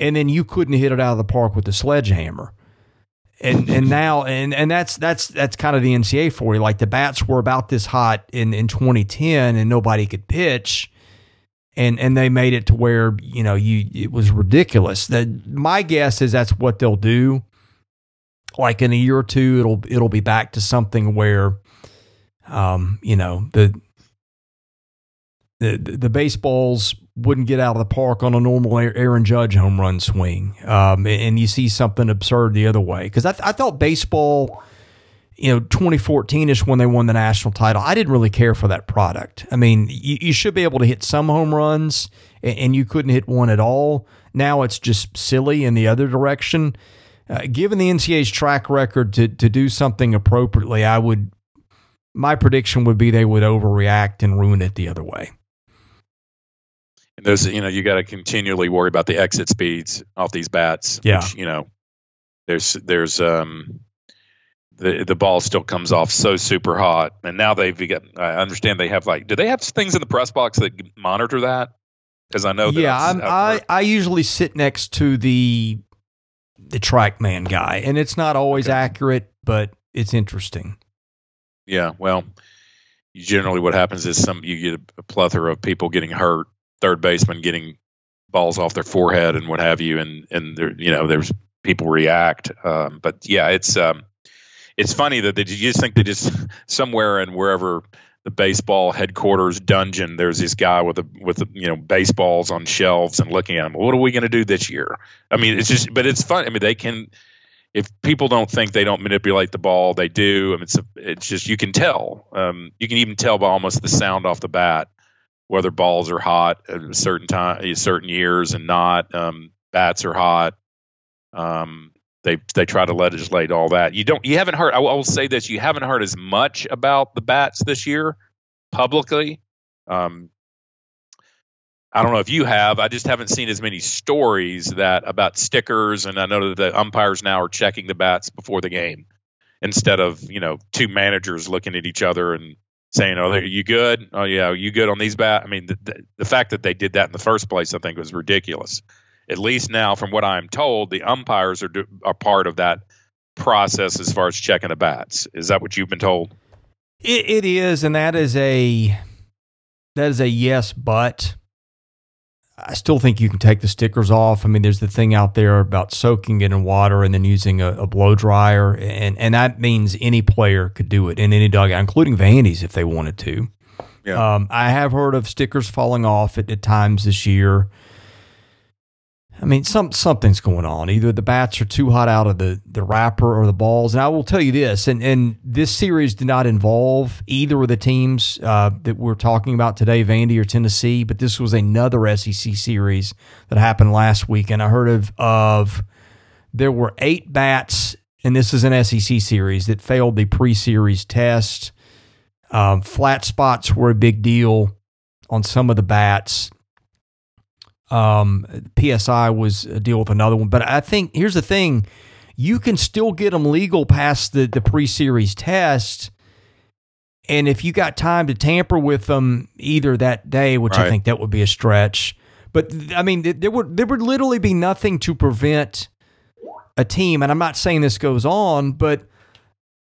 and then you couldn't hit it out of the park with the sledgehammer. And and now and and that's that's that's kind of the N C double A for you. Like the bats were about this hot in, in twenty ten, and nobody could pitch, and and they made it to where you know you it was ridiculous. That my guess is that's what they'll do. Like in a year or two, it'll it'll be back to something where, um, you know, the the the baseballs wouldn't get out of the park on a normal Aaron Judge home run swing, um, and you see something absurd the other way. Because I th- I thought baseball, you know, twenty fourteen ish when they won the national title, I didn't really care for that product. I mean, you, you should be able to hit some home runs, and, and you couldn't hit one at all. Now it's just silly in the other direction. Uh, given the N C double A's track record to to do something appropriately, I would my prediction would be they would overreact and ruin it the other way. And those, you know, you got to continually worry about the exit speeds off these bats. Yeah, which, you know, there's there's um the the ball still comes off so super hot, and now they've got. I understand they have like, do they have things in the press box that monitor that? Because I know that yeah, I'm, I I usually sit next to the. the TrackMan guy, and it's not always okay. accurate, but it's interesting. Yeah, well, generally what happens is some you get a plethora of people getting hurt, third baseman getting balls off their forehead and what have you, and and there, you know, there's people react. Um, but yeah, it's um, it's funny that they, you just think they just somewhere and wherever the baseball headquarters dungeon, there's this guy with a with a, you know, baseballs on shelves and looking at them. What are we going to do this year? I mean, it's just, but it's fun. I mean, they can, if people don't think they don't manipulate the ball, they do. I mean, it's a, it's just you can tell. Um, you can even tell by almost the sound off the bat whether balls are hot at certain time, certain years, and not um, bats are hot. Um, they they try to legislate all that. You don't. You haven't heard. I will, I will say this: you haven't heard as much about the bats this year publicly. Um, I don't know if you have. I just haven't seen as many stories that about stickers, and I know that the umpires now are checking the bats before the game, instead of you know two managers looking at each other and saying, "Oh, are you good? Oh, yeah, are you good on these bats?" I mean, the, the, the fact that they did that in the first place, I think, was ridiculous. At least now, from what I'm told, the umpires are do, are part of that process as far as checking the bats. Is that what you've been told? It, it is, and that is a that is a yes, but. I still think you can take the stickers off. I mean, there's the thing out there about soaking it in water and then using a, a blow dryer, and and that means any player could do it in any dugout, including Vandy's if they wanted to. Yeah. Um, I have heard of stickers falling off at, at times this year. I mean, some something's going on. Either the bats are too hot out of the, the wrapper or the balls. And I will tell you this, and, and this series did not involve either of the teams uh, that we're talking about today, Vandy or Tennessee, but this was another S E C series that happened last week. And I heard of, of there were eight bats, and this is an S E C series, that failed the pre-series test. Um, flat spots were a big deal on some of the bats. Um, P S I was a deal with another one. But I think here's the thing. You can still get them legal past the, the pre-series test. And if you got time to tamper with them either that day, which right. I think that would be a stretch. But, I mean, there would, there would literally be nothing to prevent a team. And I'm not saying this goes on, but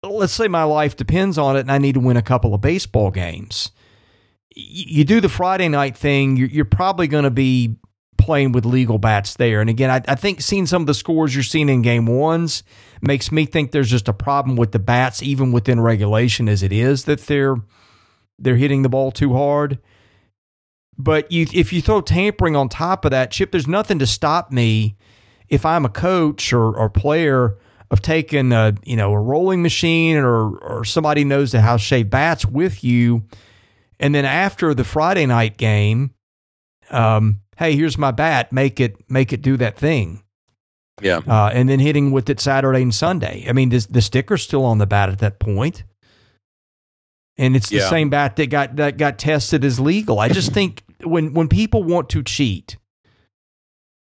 let's say my life depends on it and I need to win a couple of baseball games. You do the Friday night thing, you're, you're probably going to be playing with legal bats there. And again, I, I think seeing some of the scores you're seeing in game ones makes me think there's just a problem with the bats, even within regulation as it is, that they're they're hitting the ball too hard. But you, if you throw tampering on top of that, Chip, there's nothing to stop me if I'm a coach or, or player of taking a, you know, a rolling machine or, or somebody knows the house shaped bats with you. And then after the Friday night game, um, hey, here's my bat. Make it, make it do that thing. Yeah. Uh, and then hitting with it Saturday and Sunday. I mean, this, the sticker's still on the bat at that point, and it's the yeah. same bat that got that got tested as legal. I just think when when people want to cheat,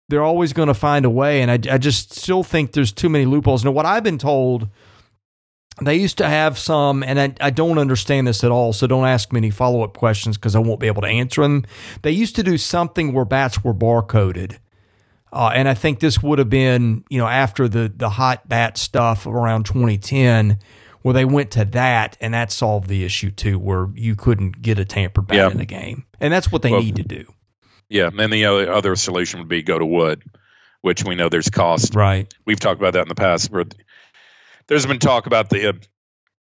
they're always going to find a way. And I, I just still think there's too many loopholes. Now, what I've been told. They used to have some, and I, I don't understand this at all, so don't ask me any follow-up questions because I won't be able to answer them. They used to do something where bats were barcoded, uh, and I think this would have been, you know, after the, the hot bat stuff around twenty ten where they went to that, and that solved the issue too, where you couldn't get a tampered bat yeah. in the game. And that's what they well, need to do. Yeah, and the other solution would be go to wood, which we know there's cost. Right. We've talked about that in the past where – there's been talk about the uh,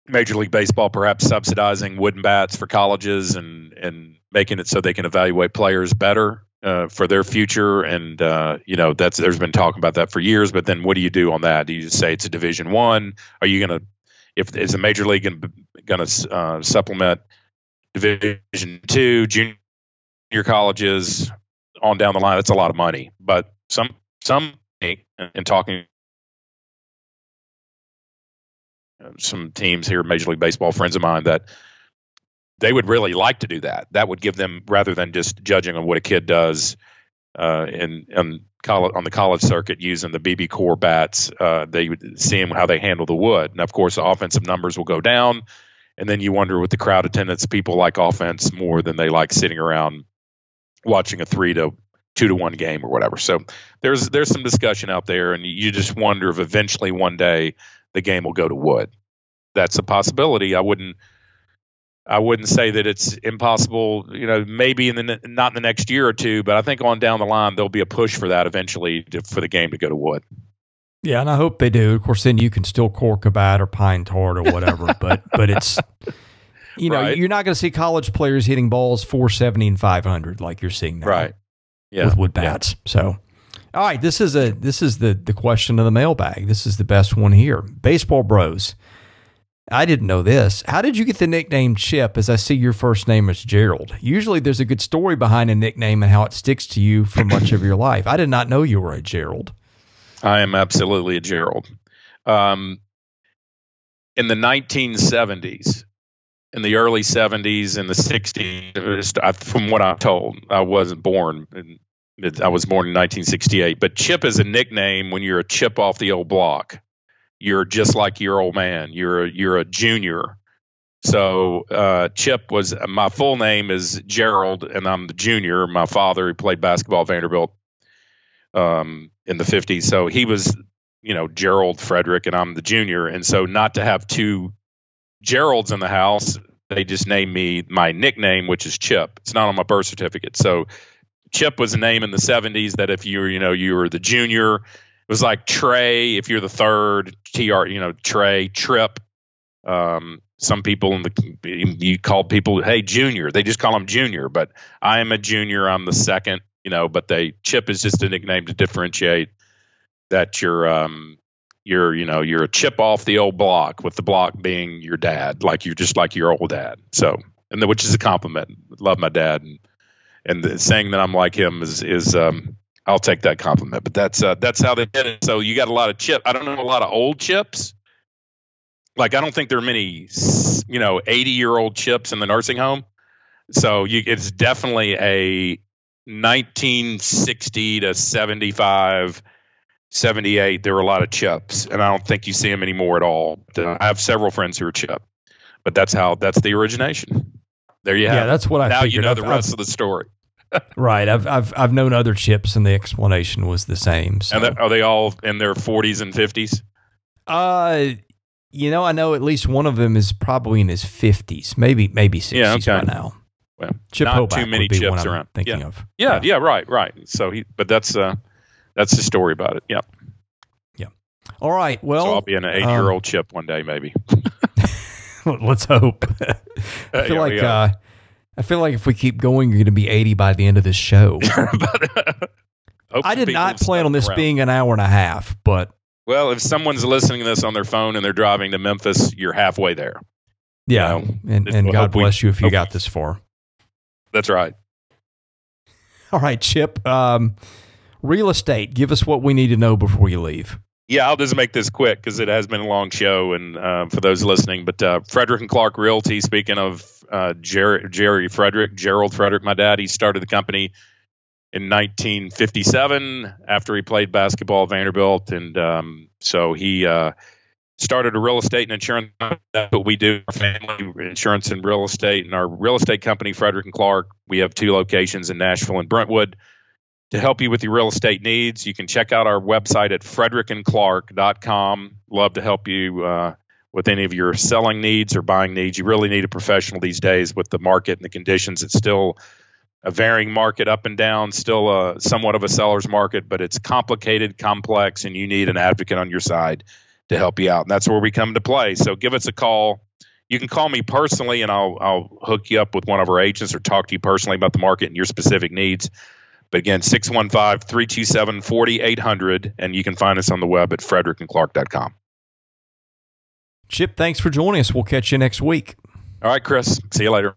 Major League Baseball perhaps subsidizing wooden bats for colleges and, and making it so they can evaluate players better uh, for their future. And, uh, you know, that's there's been talk about that for years. But then what do you do on that? Do you just say it's a Division One? Are you going to – if is the Major League going to uh, supplement Division Two, junior colleges on down the line? That's a lot of money. But some some in talking – some teams here, Major League Baseball friends of mine, that they would really like to do that. That would give them, rather than just judging on what a kid does uh, in, in college, on the college circuit using the B B core bats, uh, they would see how they handle the wood. And, of course, the offensive numbers will go down, and then you wonder with the crowd attendance, people like offense more than they like sitting around watching a three to two to one game or whatever. So there's there's some discussion out there, and you just wonder if eventually one day – the game will go to wood. That's a possibility. I wouldn't. I wouldn't say that it's impossible. You know, maybe in the not in the next year or two, but I think on down the line there'll be a push for that eventually to, for the game to go to wood. Yeah, and I hope they do. Of course, then you can still cork a bat or pine tar or whatever. but but it's you know right. You're not going to see college players hitting balls four seventy and five hundred like you're seeing now. Right. Yeah. With wood bats. Yeah. So. All right, this is a this is the the question of the mailbag. This is the best one here. Baseball Bros I didn't know this. How did you get the nickname Chip, as I see your first name is Gerald? Usually there's a good story behind a nickname and how it sticks to you for much of your life. I did not know you were a Gerald. I am absolutely a Gerald. Um, in the nineteen seventies, in the early seventies, in the sixties, I, from what I'm told, I wasn't born. In, I was born in nineteen sixty-eight. But Chip is a nickname when you're a chip off the old block. You're just like your old man. You're a, you're a junior. So uh, Chip was – my full name is Gerald, and I'm the junior. My father, he played basketball at Vanderbilt um, in the fifties. So he was, you know, Gerald Freidrich, and I'm the junior. And so not to have two Geralds in the house, they just named me my nickname, which is Chip. It's not on my birth certificate. So Chip was a name in the seventies that if you were, you know, you were the junior – it was like Trey, if you're the third, T R, you know, Trey, Trip. Um, some people in the, you call people, hey, junior. They just call them junior, but I am a junior. I'm the second, you know, but they, Chip is just a nickname to differentiate that you're, um, you're, you know, you're a chip off the old block, with the block being your dad. Like you're just like your old dad. So, and the, which is a compliment. Love my dad. And, and the, saying that I'm like him is, is, um, I'll take that compliment, but that's uh, that's how they did it. So you got a lot of chip. I don't know a lot of old chips. Like I don't think there are many, you know, eighty-year-old chips in the nursing home. So you, it's definitely a nineteen sixty to seventy-five, seventy-eight. There were a lot of chips, and I don't think you see them anymore at all. I have several friends who are chip, but that's how that's the origination. There you have. Yeah, that's what I. Now you know the rest of the story. Right, I've I've I've known other chips, and the explanation was the same. So. And are they all in their forties and fifties? Uh, you know, I know at least one of them is probably in his fifties, maybe maybe sixties yeah, okay. by now. Well, Chip not Hoback too many would be chips one around. I'm thinking yeah. of yeah, yeah, yeah, right, right. So he, but that's uh, that's the story about it. Yeah, yeah. All right. Well, so I'll be an eight-year-old um, chip one day, maybe. Let's hope. I feel uh, like. Uh, I feel like if we keep going, you're going to be eighty by the end of this show. but, uh, I did not plan on this around. being an hour and a half, but well, if someone's listening to this on their phone and they're driving to Memphis, you're halfway there. Yeah, you know, and, and we'll God bless we, you if you got we, this far. That's right. All right, Chip. Um, real estate. Give us what we need to know before you leave. Yeah, I'll just make this quick because it has been a long show, and uh, for those listening, but uh, Freidrich and Clark Realty. Speaking of. Uh, Jerry, Jerry Freidrich, Gerald Freidrich, my dad, he started the company in nineteen fifty-seven after he played basketball at Vanderbilt. And um, so he uh, started a real estate and insurance. That's what we do, our family, insurance and real estate. And our real estate company, Freidrich and Clark, we have two locations in Nashville and Brentwood. To help you with your real estate needs, you can check out our website at freidrich and clark dot com. Love to help you uh with any of your selling needs or buying needs. You really need a professional these days with the market and the conditions. It's still a varying market up and down, still a, somewhat of a seller's market, but it's complicated, complex, and you need an advocate on your side to help you out. And that's where we come to play. So give us a call. You can call me personally, and I'll, I'll hook you up with one of our agents or talk to you personally about the market and your specific needs. But again, six one five, three two seven, four eight zero zero, and you can find us on the web at freidrich and clark dot com. Chip, thanks for joining us. We'll catch you next week. All right, Chris. See you later.